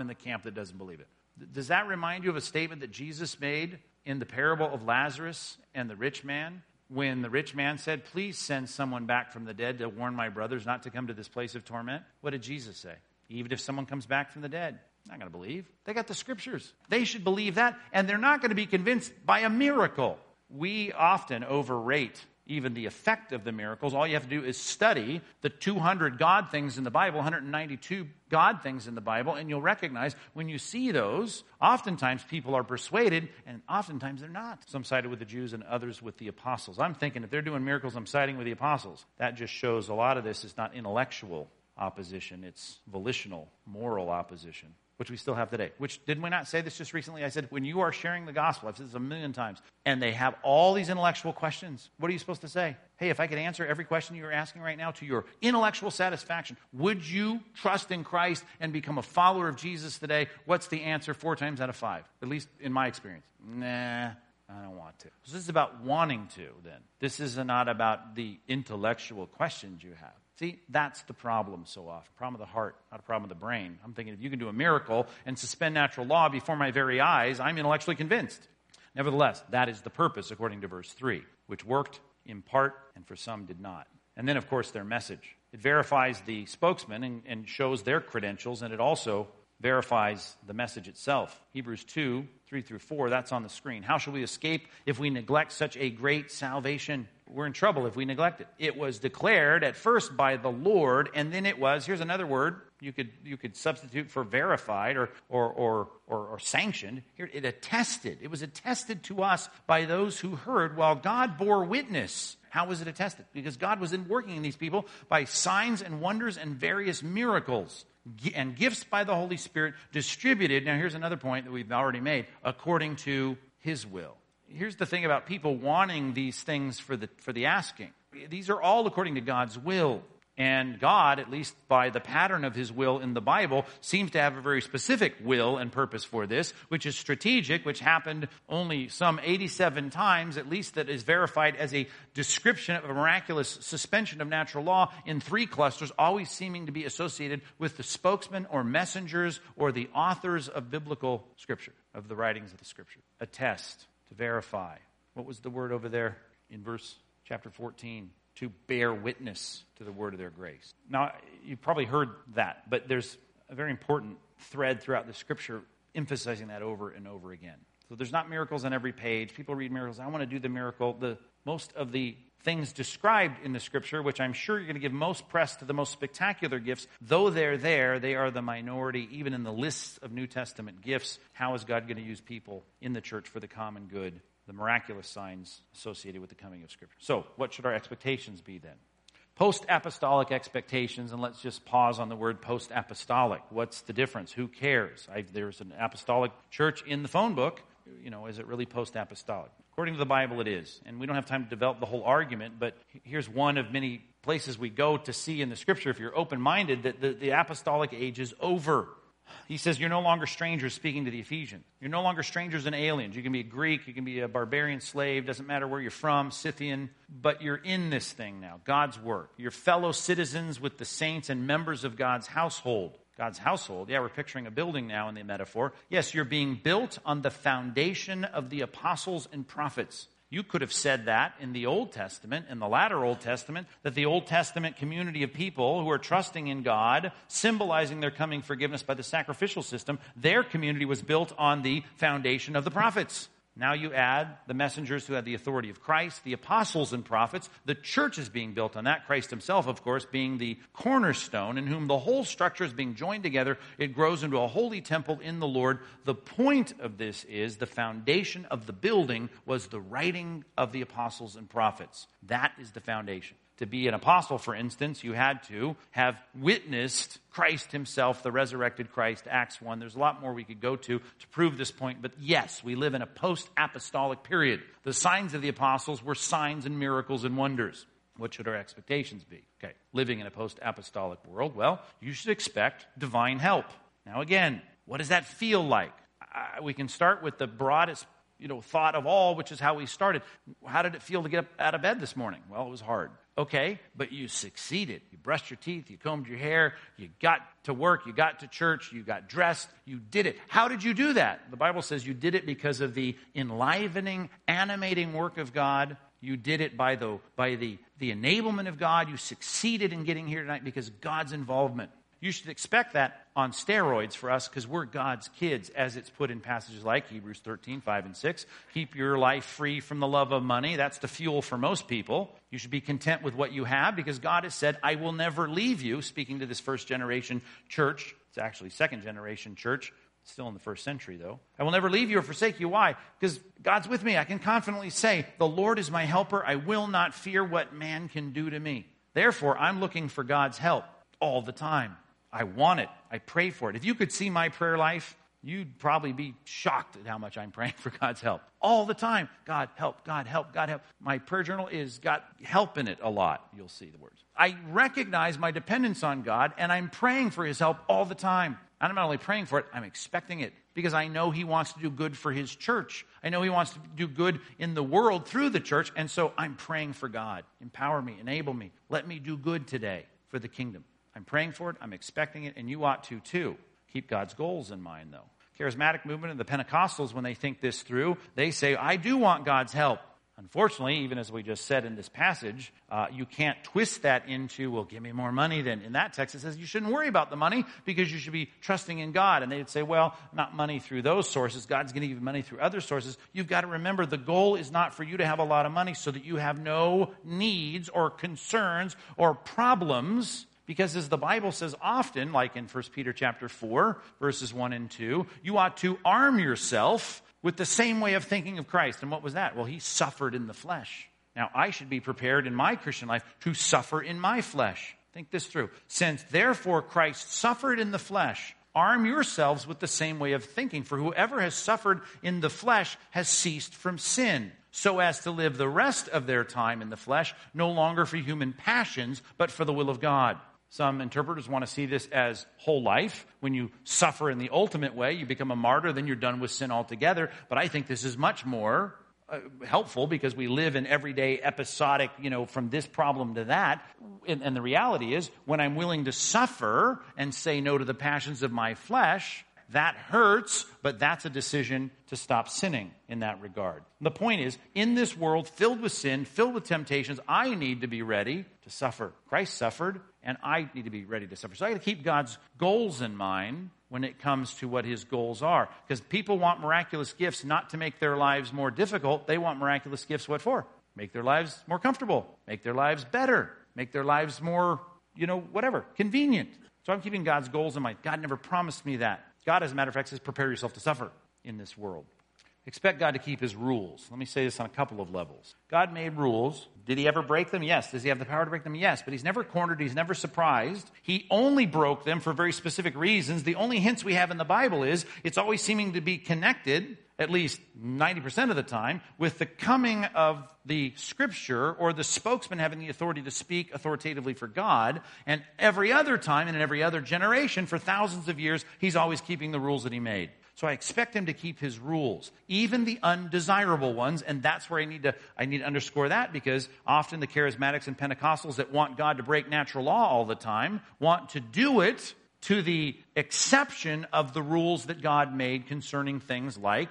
in the camp that doesn't believe it. Does that remind you of a statement that Jesus made in the parable of Lazarus and the rich man? When the rich man said, please send someone back from the dead to warn my brothers not to come to this place of torment. What did Jesus say? Even if someone comes back from the dead, I'm not going to believe. They got the scriptures. They should believe that, and they're not going to be convinced by a miracle. We often overrate even the effect of the miracles. All you have to do is study the 200 God things in the Bible, 192 God things in the Bible, and you'll recognize when you see those, oftentimes people are persuaded, and oftentimes they're not. Some sided with the Jews and others with the apostles. I'm thinking if they're doing miracles, I'm siding with the apostles. That just shows a lot of this is not intellectual opposition. It's volitional, moral opposition, which we still have today. Which, didn't we not say this just recently? I said, when you are sharing the gospel, I've said this 1,000,000 times, and they have all these intellectual questions, what are you supposed to say? Hey, if I could answer every question you're asking right now to your intellectual satisfaction, would you trust in Christ and become a follower of Jesus today? What's the answer 4 times out of 5? At least in my experience. Nah, I don't want to. So this is about wanting to, then. This is not about the intellectual questions you have. See, that's the problem so often. Problem of the heart, not a problem of the brain. I'm thinking if you can do a miracle and suspend natural law before my very eyes, I'm intellectually convinced. Nevertheless, that is the purpose, according to verse 3, which worked in part and for some did not. And then, of course, their message. It verifies the spokesman and shows their credentials, and it also verifies the message itself. Hebrews 2, 3 through 4, that's on the screen. How shall we escape if we neglect such a great salvation? We're in trouble if we neglect it. It was declared at first by the Lord, and then it was, here's another word you could substitute for verified or sanctioned. Here it attested. It was attested to us by those who heard while God bore witness. How was it attested? Because God was working in these people by signs and wonders and various miracles and gifts by the Holy Spirit distributed. Now, here's another point that we've already made, according to his will. Here's the thing about people wanting these things for the asking. These are all according to God's will. And God, at least by the pattern of his will in the Bible, seems to have a very specific will and purpose for this, which is strategic, which happened only some 87 times, at least that is verified as a description of a miraculous suspension of natural law in 3 clusters, always seeming to be associated with the spokesman or messengers or the authors of biblical scripture, of the writings of the scripture. Attest, to verify. What was the word over there in verse chapter 14? To bear witness to the word of their grace. Now, you've probably heard that, but there's a very important thread throughout the scripture emphasizing that over and over again. So there's not miracles on every page. People read miracles. I want to do the miracle. Most of the things described in the scripture, which I'm sure you're going to give most press to the most spectacular gifts, though they're there, they are the minority, even in the lists of New Testament gifts. How is God going to use people in the church for the common good? The miraculous signs associated with the coming of Scripture. So, what should our expectations be then? Post-apostolic expectations, and let's just pause on the word post-apostolic. What's the difference? Who cares? There's an apostolic church in the phone book. You know, is it really post-apostolic? According to the Bible, it is. And we don't have time to develop the whole argument, but here's one of many places we go to see in the Scripture, if you're open-minded, that the apostolic age is over. He says, you're no longer strangers, speaking to the Ephesians. You're no longer strangers and aliens. You can be a Greek, you can be a barbarian slave, doesn't matter where you're from, Scythian, but you're in this thing now, God's work. You're fellow citizens with the saints and members of God's household. God's household, yeah, we're picturing a building now in the metaphor. Yes, you're being built on the foundation of the apostles and prophets. You could have said that in the Old Testament, in the latter Old Testament, that the Old Testament community of people who are trusting in God, symbolizing their coming forgiveness by the sacrificial system, their community was built on the foundation of the prophets. Now you add the messengers who had the authority of Christ, the apostles and prophets. The church is being built on that. Christ himself, of course, being the cornerstone in whom the whole structure is being joined together. It grows into a holy temple in the Lord. The point of this is the foundation of the building was the writing of the apostles and prophets. That is the foundation. To be an apostle, for instance, you had to have witnessed Christ himself, the resurrected Christ, Acts 1. There's a lot more we could go to prove this point. But yes, we live in a post-apostolic period. The signs of the apostles were signs and miracles and wonders. What should our expectations be? Okay, living in a post-apostolic world, well, you should expect divine help. Now again, what does that feel like? We can start with the broadest thought of all, which is how we started. How did it feel to get up out of bed this morning? Well, it was hard. Okay, but you succeeded. You brushed your teeth, you combed your hair, you got to work, you got to church, you got dressed, you did it. How did you do that? The Bible says you did it because of the enlivening, animating work of God. You did it by the enablement of God. You succeeded in getting here tonight because of God's involvement. You should expect that on steroids for us because we're God's kids, as it's put in passages like Hebrews 13, 5 and 6. Keep your life free from the love of money. That's the fuel for most people. You should be content with what you have because God has said, I will never leave you, speaking to this first generation church. It's actually second generation church, still in the first century though. I will never leave you or forsake you. Why? Because God's with me. I can confidently say, the Lord is my helper. I will not fear what man can do to me. Therefore, I'm looking for God's help all the time. I want it. I pray for it. If you could see my prayer life, you'd probably be shocked at how much I'm praying for God's help. All the time. God help, God help, God help. My prayer journal is got help in it a lot. You'll see the words. I recognize my dependence on God, and I'm praying for his help all the time. And I'm not only praying for it, I'm expecting it. Because I know he wants to do good for his church. I know he wants to do good in the world through the church. And so I'm praying for God. Empower me, enable me. Let me do good today for the kingdom. I'm praying for it, I'm expecting it, and you ought to too. Keep God's goals in mind, though. Charismatic movement and the Pentecostals, when they think this through, they say, I do want God's help. Unfortunately, even as we just said in this passage, you can't twist that into, well, give me more money then. In that text, it says you shouldn't worry about the money because you should be trusting in God. And they'd say, well, not money through those sources. God's going to give you money through other sources. You've got to remember the goal is not for you to have a lot of money so that you have no needs or concerns or problems. Because as the Bible says often, like in 1 Peter chapter 4, verses 1 and 2, you ought to arm yourself with the same way of thinking of Christ. And what was that? Well, he suffered in the flesh. Now, I should be prepared in my Christian life to suffer in my flesh. Think this through. Since therefore Christ suffered in the flesh, arm yourselves with the same way of thinking. For whoever has suffered in the flesh has ceased from sin, so as to live the rest of their time in the flesh, no longer for human passions, but for the will of God. Some interpreters want to see this as whole life. When you suffer in the ultimate way, you become a martyr, then you're done with sin altogether. But I think this is much more helpful because we live in everyday episodic, from this problem to that. And the reality is, when I'm willing to suffer and say no to the passions of my flesh, that hurts, but that's a decision to stop sinning in that regard. The point is, in this world filled with sin, filled with temptations, I need to be ready to suffer. Christ suffered, and I need to be ready to suffer. So I got to keep God's goals in mind when it comes to what his goals are. Because people want miraculous gifts not to make their lives more difficult. They want miraculous gifts, what for? Make their lives more comfortable. Make their lives better. Make their lives more, whatever, convenient. So I'm keeping God's goals in mind. God never promised me that. God, as a matter of fact, says, prepare yourself to suffer in this world. Expect God to keep his rules. Let me say this on a couple of levels. God made rules. Did he ever break them? Yes. Does he have the power to break them? Yes. But he's never cornered. He's never surprised. He only broke them for very specific reasons. The only hints we have in the Bible is it's always seeming to be connected, at least 90% of the time, with the coming of the scripture or the spokesman having the authority to speak authoritatively for God. And every other time and in every other generation for thousands of years, he's always keeping the rules that he made. So I expect him to keep his rules, even the undesirable ones. And that's where I need to underscore that, because often the charismatics and Pentecostals that want God to break natural law all the time want to do it to the exception of the rules that God made concerning things like,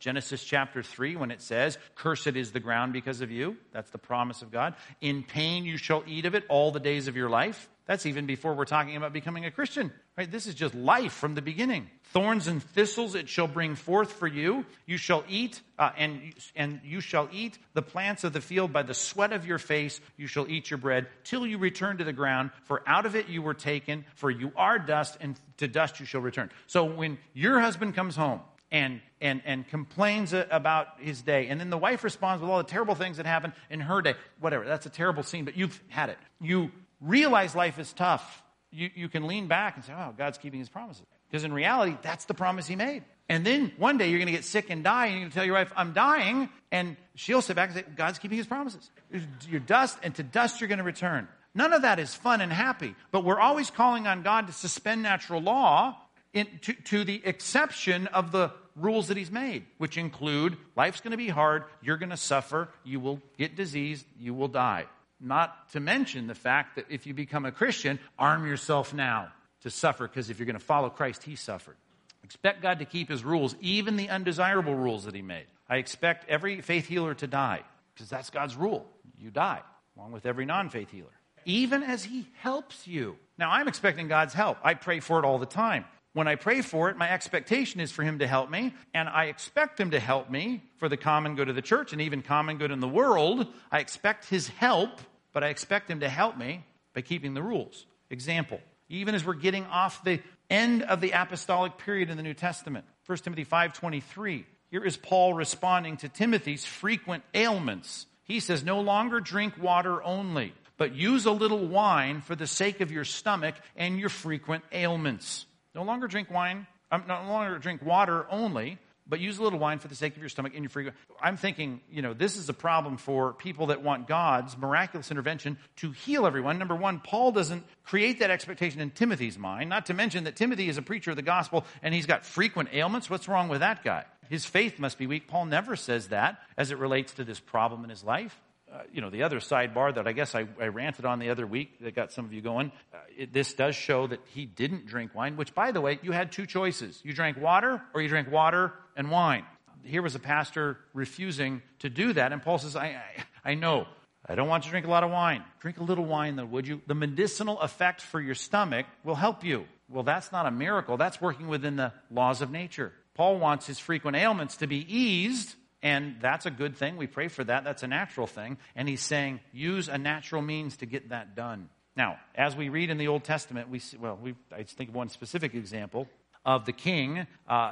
Genesis chapter 3, when it says, cursed is the ground because of you. That's the promise of God. In pain you shall eat of it all the days of your life. That's even before we're talking about becoming a Christian, right? This is just life from the beginning. Thorns and thistles it shall bring forth for you. You shall eat, and you shall eat the plants of the field by the sweat of your face. You shall eat your bread till you return to the ground, for out of it you were taken, for you are dust, and to dust you shall return. So when your husband comes home and complains about his day, and then the wife responds with all the terrible things that happened in her day, whatever, that's a terrible scene, but you've had it. You realize life is tough. You can lean back and say, oh, God's keeping his promises. Because in reality, that's the promise he made. And then one day you're going to get sick and die, and you're going to tell your wife, I'm dying. And she'll sit back and say, God's keeping his promises. You're dust, and to dust you're going to return. None of that is fun and happy. But we're always calling on God to suspend natural law to the exception of the rules that he's made, which include life's going to be hard, you're going to suffer, you will get diseased, you will die. Not to mention the fact that if you become a Christian, arm yourself now to suffer, because if you're going to follow Christ, he suffered. Expect God to keep his rules, even the undesirable rules that he made. I expect every faith healer to die, because that's God's rule. You die, along with every non-faith healer, even as he helps you. Now, I'm expecting God's help. I pray for it all the time. When I pray for it, my expectation is for him to help me, and I expect him to help me for the common good of the church and even common good in the world. I expect his help, but I expect him to help me by keeping the rules. Example, even as we're getting off the end of the apostolic period in the New Testament, 1 Timothy 5:23, here is Paul responding to Timothy's frequent ailments. He says, no longer drink water only, but use a little wine for the sake of your stomach and your frequent ailments. No longer drink wine, no longer drink water only, but use a little wine for the sake of your stomach and your frequent. I'm thinking, this is a problem for people that want God's miraculous intervention to heal everyone. Number one, Paul doesn't create that expectation in Timothy's mind, not to mention that Timothy is a preacher of the gospel and he's got frequent ailments. What's wrong with that guy? His faith must be weak. Paul never says that as it relates to this problem in his life. The other sidebar that I guess I ranted on the other week that got some of you going, this does show that he didn't drink wine, which, by the way, you had two choices. You drank water, or you drank water and wine. Here was a pastor refusing to do that, and Paul says, I know, I don't want you to drink a lot of wine. Drink a little wine, though, would you? The medicinal effect for your stomach will help you. Well, that's not a miracle. That's working within the laws of nature. Paul wants his frequent ailments to be eased, and that's a good thing. We pray for that. That's a natural thing. And he's saying, use a natural means to get that done. Now, as we read in the Old Testament, we see, I think of one specific example of the king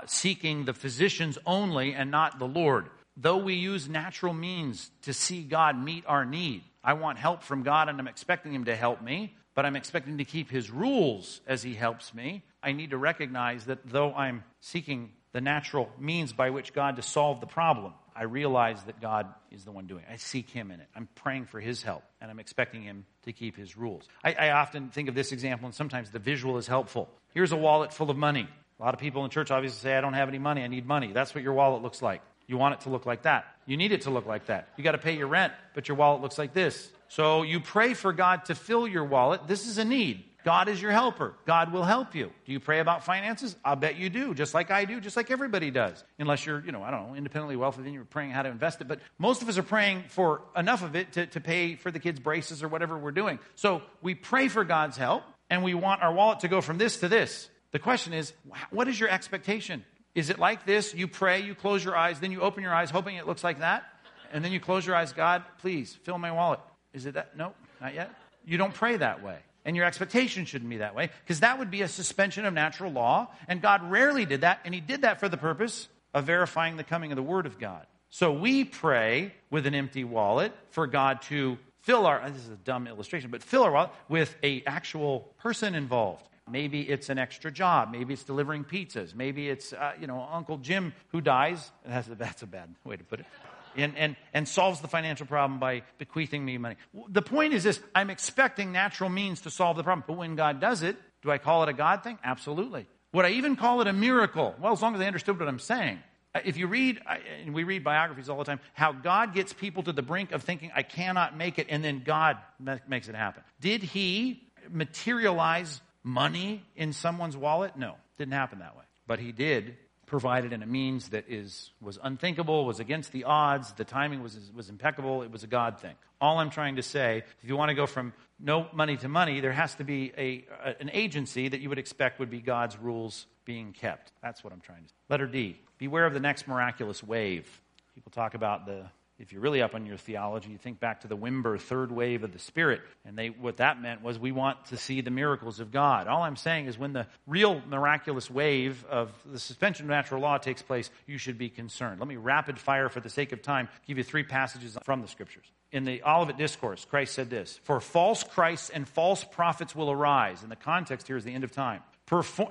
seeking the physicians only and not the Lord. Though we use natural means to see God meet our need, I want help from God and I'm expecting him to help me, but I'm expecting to keep his rules as he helps me. I need to recognize that though I'm seeking the natural means by which God to solve the problem, I realize that God is the one doing it. I seek him in it. I'm praying for his help, and I'm expecting him to keep his rules. I often think of this example, and sometimes the visual is helpful. Here's a wallet full of money. A lot of people in church obviously say, I don't have any money. I need money. That's what your wallet looks like. You want it to look like that. You need it to look like that. You got to pay your rent, but your wallet looks like this. So you pray for God to fill your wallet. This is a need. God is your helper. God will help you. Do you pray about finances? I'll bet you do, just like I do, just like everybody does. Unless you're, independently wealthy, then you're praying how to invest it. But most of us are praying for enough of it to pay for the kids' braces or whatever we're doing. So we pray for God's help, and we want our wallet to go from this to this. The question is, what is your expectation? Is it like this? You pray, you close your eyes, then you open your eyes hoping it looks like that, and then you close your eyes, God, please, fill my wallet. Is it that? No, not yet. You don't pray that way. And your expectation shouldn't be that way, because that would be a suspension of natural law, and God rarely did that, and he did that for the purpose of verifying the coming of the Word of God. So we pray with an empty wallet for God to this is a dumb illustration, but fill our wallet with an actual person involved. Maybe it's an extra job. Maybe it's delivering pizzas. Maybe it's, Uncle Jim who dies. That's a bad way to put it. And solves the financial problem by bequeathing me money. The point is this: I'm expecting natural means to solve the problem. But when God does it, do I call it a God thing? Absolutely. Would I even call it a miracle? Well, as long as I understood what I'm saying. If you read, and we read biographies all the time, how God gets people to the brink of thinking, I cannot make it, and then God makes it happen. Did he materialize money in someone's wallet? No, didn't happen that way. But he did. Provided in a means that was unthinkable, was against the odds, the timing was impeccable, it was a God thing. All I'm trying to say, if you want to go from no money to money, there has to be an agency that you would expect would be God's rules being kept. That's what I'm trying to say. Letter D, beware of the next miraculous wave. People talk about if you're really up on your theology, you think back to the Wimber third wave of the Spirit. And what that meant was we want to see the miracles of God. All I'm saying is when the real miraculous wave of the suspension of natural law takes place, you should be concerned. Let me rapid fire for the sake of time, give you 3 passages from the Scriptures. In the Olivet Discourse, Christ said this, for false Christs and false prophets will arise. And the context here is the end of time.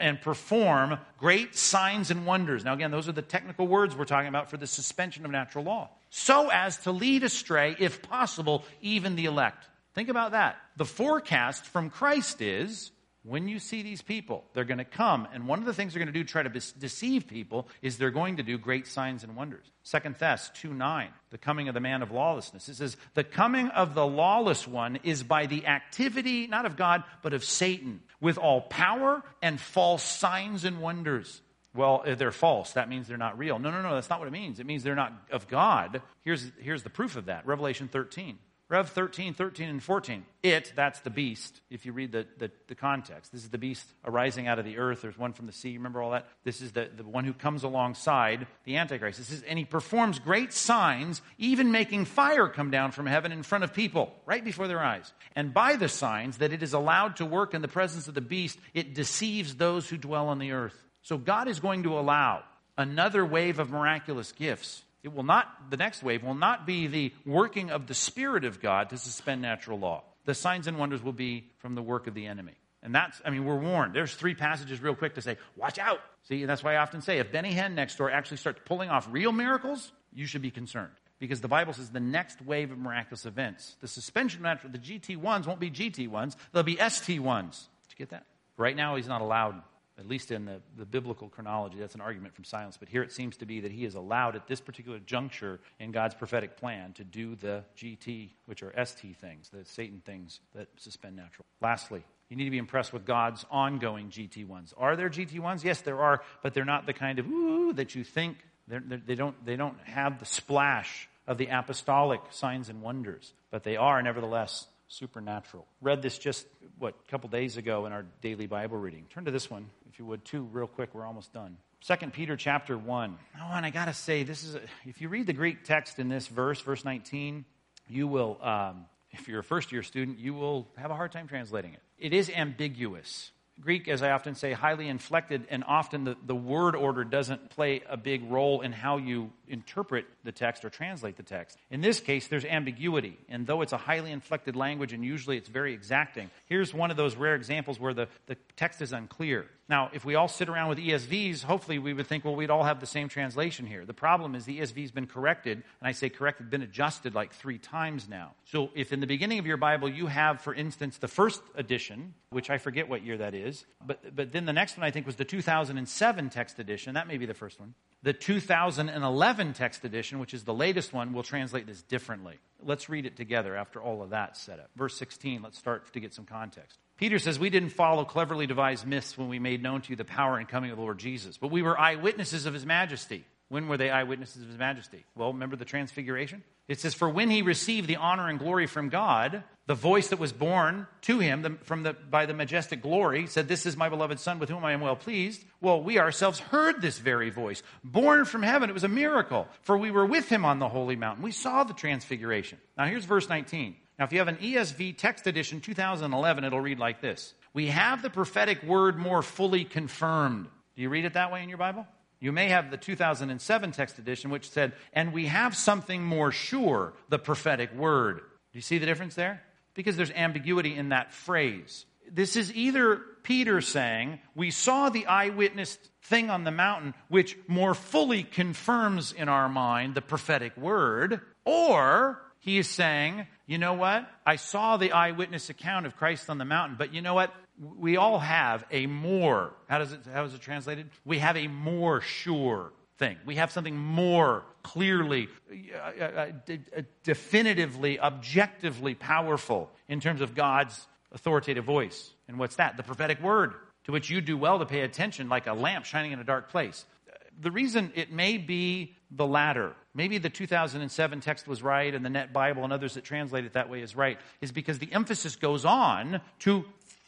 And perform great signs and wonders. Now again, those are the technical words we're talking about for the suspension of natural law. So as to lead astray, if possible, even the elect. Think about that. The forecast from Christ is when you see these people, they're going to come. And one of the things they're going to do, try to deceive people, is they're going to do great signs and wonders. 2 Thess 2:9, the coming of the man of lawlessness. It says, the coming of the lawless one is by the activity, not of God, but of Satan, with all power and false signs and wonders. Well, if they're false, that means they're not real. No, that's not what it means. It means they're not of God. Here's the proof of that. Revelation 13. Rev 13, and 14. That's the beast, if you read the context. This is the beast arising out of the earth. There's one from the sea. Remember all that? This is the one who comes alongside the Antichrist. And he performs great signs, even making fire come down from heaven in front of people, right before their eyes. And by the signs that it is allowed to work in the presence of the beast, it deceives those who dwell on the earth. So God is going to allow another wave of miraculous gifts. It will not, the next wave will not be the working of the Spirit of God to suspend natural law. The signs and wonders will be from the work of the enemy. And we're warned. There's 3 passages real quick to say, watch out. See, and that's why I often say, if Benny Hinn next door actually starts pulling off real miracles, you should be concerned. Because the Bible says the next wave of miraculous events, the suspension of natural, the GT1s won't be GT1s, they'll be ST1s. Did you get that? Right now, he's not allowed. At least in the biblical chronology, that's an argument from silence. But here it seems to be that he is allowed at this particular juncture in God's prophetic plan to do the GT, which are ST things, the Satan things that suspend natural. Lastly, you need to be impressed with God's ongoing GT1s. Are there GT1s? Yes, there are, but they're not the kind of, ooh, that you think. They don't have the splash of the apostolic signs and wonders, but they are nevertheless supernatural. Read this just, a couple days ago in our daily Bible reading. Turn to this one, if you would, too, real quick. We're almost done. 2 Peter chapter 1. Oh, and I got to say, if you read the Greek text in this verse, verse 19, you will, if you're a first-year student, you will have a hard time translating it. It is ambiguous. Greek, as I often say, highly inflected, and often the word order doesn't play a big role in how you interpret the text or translate the text. In this case, there's ambiguity, and though it's a highly inflected language, and usually it's very exacting, here's one of those rare examples where the text is unclear. Now, if we all sit around with ESVs, hopefully we would think, we'd all have the same translation here. The problem is the ESV's been corrected, and I say corrected, been adjusted like 3 times now. So if in the beginning of your Bible you have, for instance, the first edition, which I forget what year that is, but then the next one I think was the 2007 text edition. That may be the first one. The 2011 text edition, which is the latest one, will translate this differently. Let's read it together after all of that setup. Verse 16, let's start to get some context. Peter says, we didn't follow cleverly devised myths when we made known to you the power and coming of the Lord Jesus, but we were eyewitnesses of his majesty. When were they eyewitnesses of his majesty? Well, remember the transfiguration? It says, for when he received the honor and glory from God, the voice that was borne to him by the majestic glory said, this is my beloved son with whom I am well pleased. Well, we ourselves heard this very voice, born from heaven. It was a miracle, for we were with him on the holy mountain. We saw the transfiguration. Now here's verse 19. Now, if you have an ESV text edition 2011, it'll read like this. We have the prophetic word more fully confirmed. Do you read it that way in your Bible? You may have the 2007 text edition, which said, and we have something more sure, the prophetic word. Do you see the difference there? Because there's ambiguity in that phrase. This is either Peter saying, we saw the eyewitness thing on the mountain, which more fully confirms in our mind the prophetic word, or he is saying, you know what? I saw the eyewitness account of Christ on the mountain, but you know what? We all have a more, how is it translated? We have a more sure thing. We have something more clearly, definitively, objectively powerful in terms of God's authoritative voice. And what's that? The prophetic word, to which you do well to pay attention like a lamp shining in a dark place. The reason it may be the latter, maybe the 2007 text was right and the Net Bible and others that translate it that way is right, is because the emphasis goes on to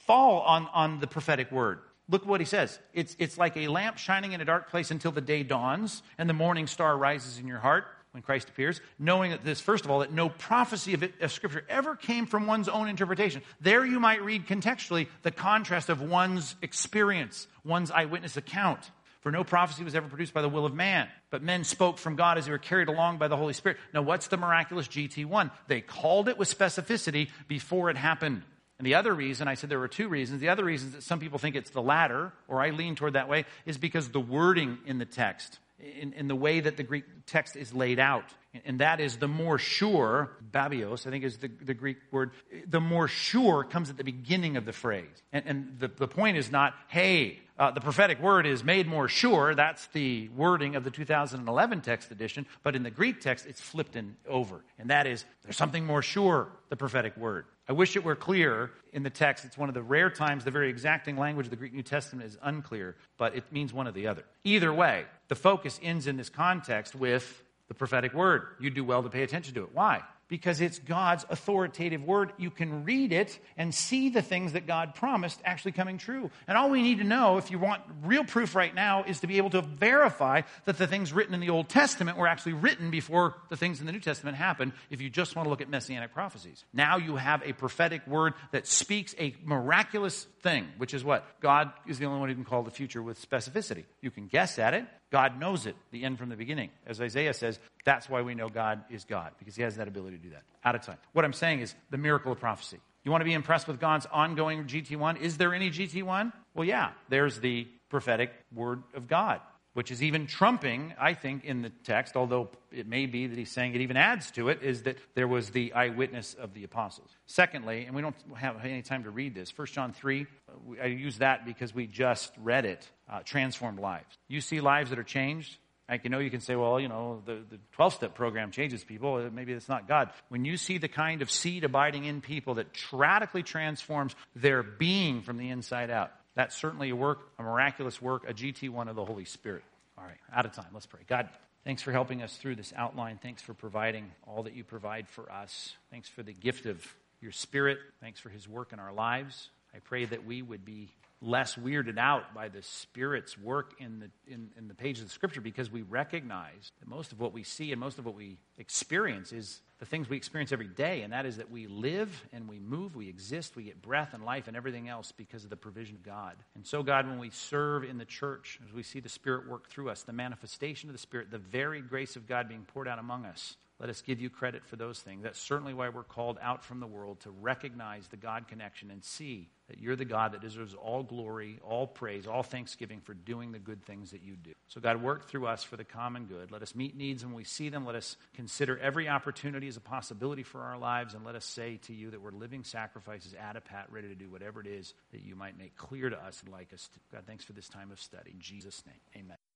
fall on the prophetic word. Look what he says. It's like a lamp shining in a dark place until the day dawns and the morning star rises in your heart when Christ appears, knowing that this, first of all, that no prophecy of Scripture ever came from one's own interpretation. There you might read contextually the contrast of one's experience, one's eyewitness account. For no prophecy was ever produced by the will of man, but men spoke from God as they were carried along by the Holy Spirit. Now, what's the miraculous GT1? They called it with specificity before it happened. And the other reason, I said there were 2 reasons. The other reason that some people think it's the latter, or I lean toward that way, is because the wording in the text, in the way that the Greek text is laid out, And that is the more sure, babios, I think is the Greek word. The more sure comes at the beginning of the phrase. And the point is not, hey, the prophetic word is made more sure. That's the wording of the 2011 text edition. But in the Greek text, it's flipped over. And that is, there's something more sure, the prophetic word. I wish it were clear in the text. It's one of the rare times the very exacting language of the Greek New Testament is unclear, but it means one or the other. Either way, the focus ends in this context with the prophetic word. You do well to pay attention to it. Why? Because it's God's authoritative word. You can read it and see the things that God promised actually coming true. And all we need to know, if you want real proof right now, is to be able to verify that the things written in the Old Testament were actually written before the things in the New Testament happened, if you just want to look at Messianic prophecies. Now you have a prophetic word that speaks a miraculous thing, which is what? God is the only one who can call the future with specificity. You can guess at it. God knows it, the end from the beginning. As Isaiah says, that's why we know God is God, because he has that ability to do that. Out of time. What I'm saying is the miracle of prophecy. You want to be impressed with God's ongoing GT1? Is there any GT1? Well, yeah, there's the prophetic word of God, which is even trumping, I think, in the text, although it may be that he's saying it even adds to it, is that there was the eyewitness of the apostles. Secondly, and we don't have any time to read this, 1 John 3, I use that because we just read it, transformed lives. You see lives that are changed. Like, you can say, well, the 12-step program changes people. Maybe it's not God. When you see the kind of seed abiding in people that radically transforms their being from the inside out, that's certainly a work, a miraculous work, a GT1 of the Holy Spirit. All right, out of time. Let's pray. God, thanks for helping us through this outline. Thanks for providing all that you provide for us. Thanks for the gift of your Spirit. Thanks for his work in our lives. I pray that we would be less weirded out by the Spirit's work in the pages of Scripture, because we recognize that most of what we see and most of what we experience is the things we experience every day, and that is that we live and we move, we exist, we get breath and life and everything else because of the provision of God. And so, God, when we serve in the church, as we see the Spirit work through us, the manifestation of the Spirit, the very grace of God being poured out among us, let us give you credit for those things. That's certainly why we're called out from the world, to recognize the God connection and see that you're the God that deserves all glory, all praise, all thanksgiving for doing the good things that you do. So, God, work through us for the common good. Let us meet needs when we see them. Let us consider every opportunity as a possibility for our lives, and let us say to you that we're living sacrifices, adepat, ready to do whatever it is that you might make clear to us and like us to. God, thanks for this time of study. In Jesus' name, amen.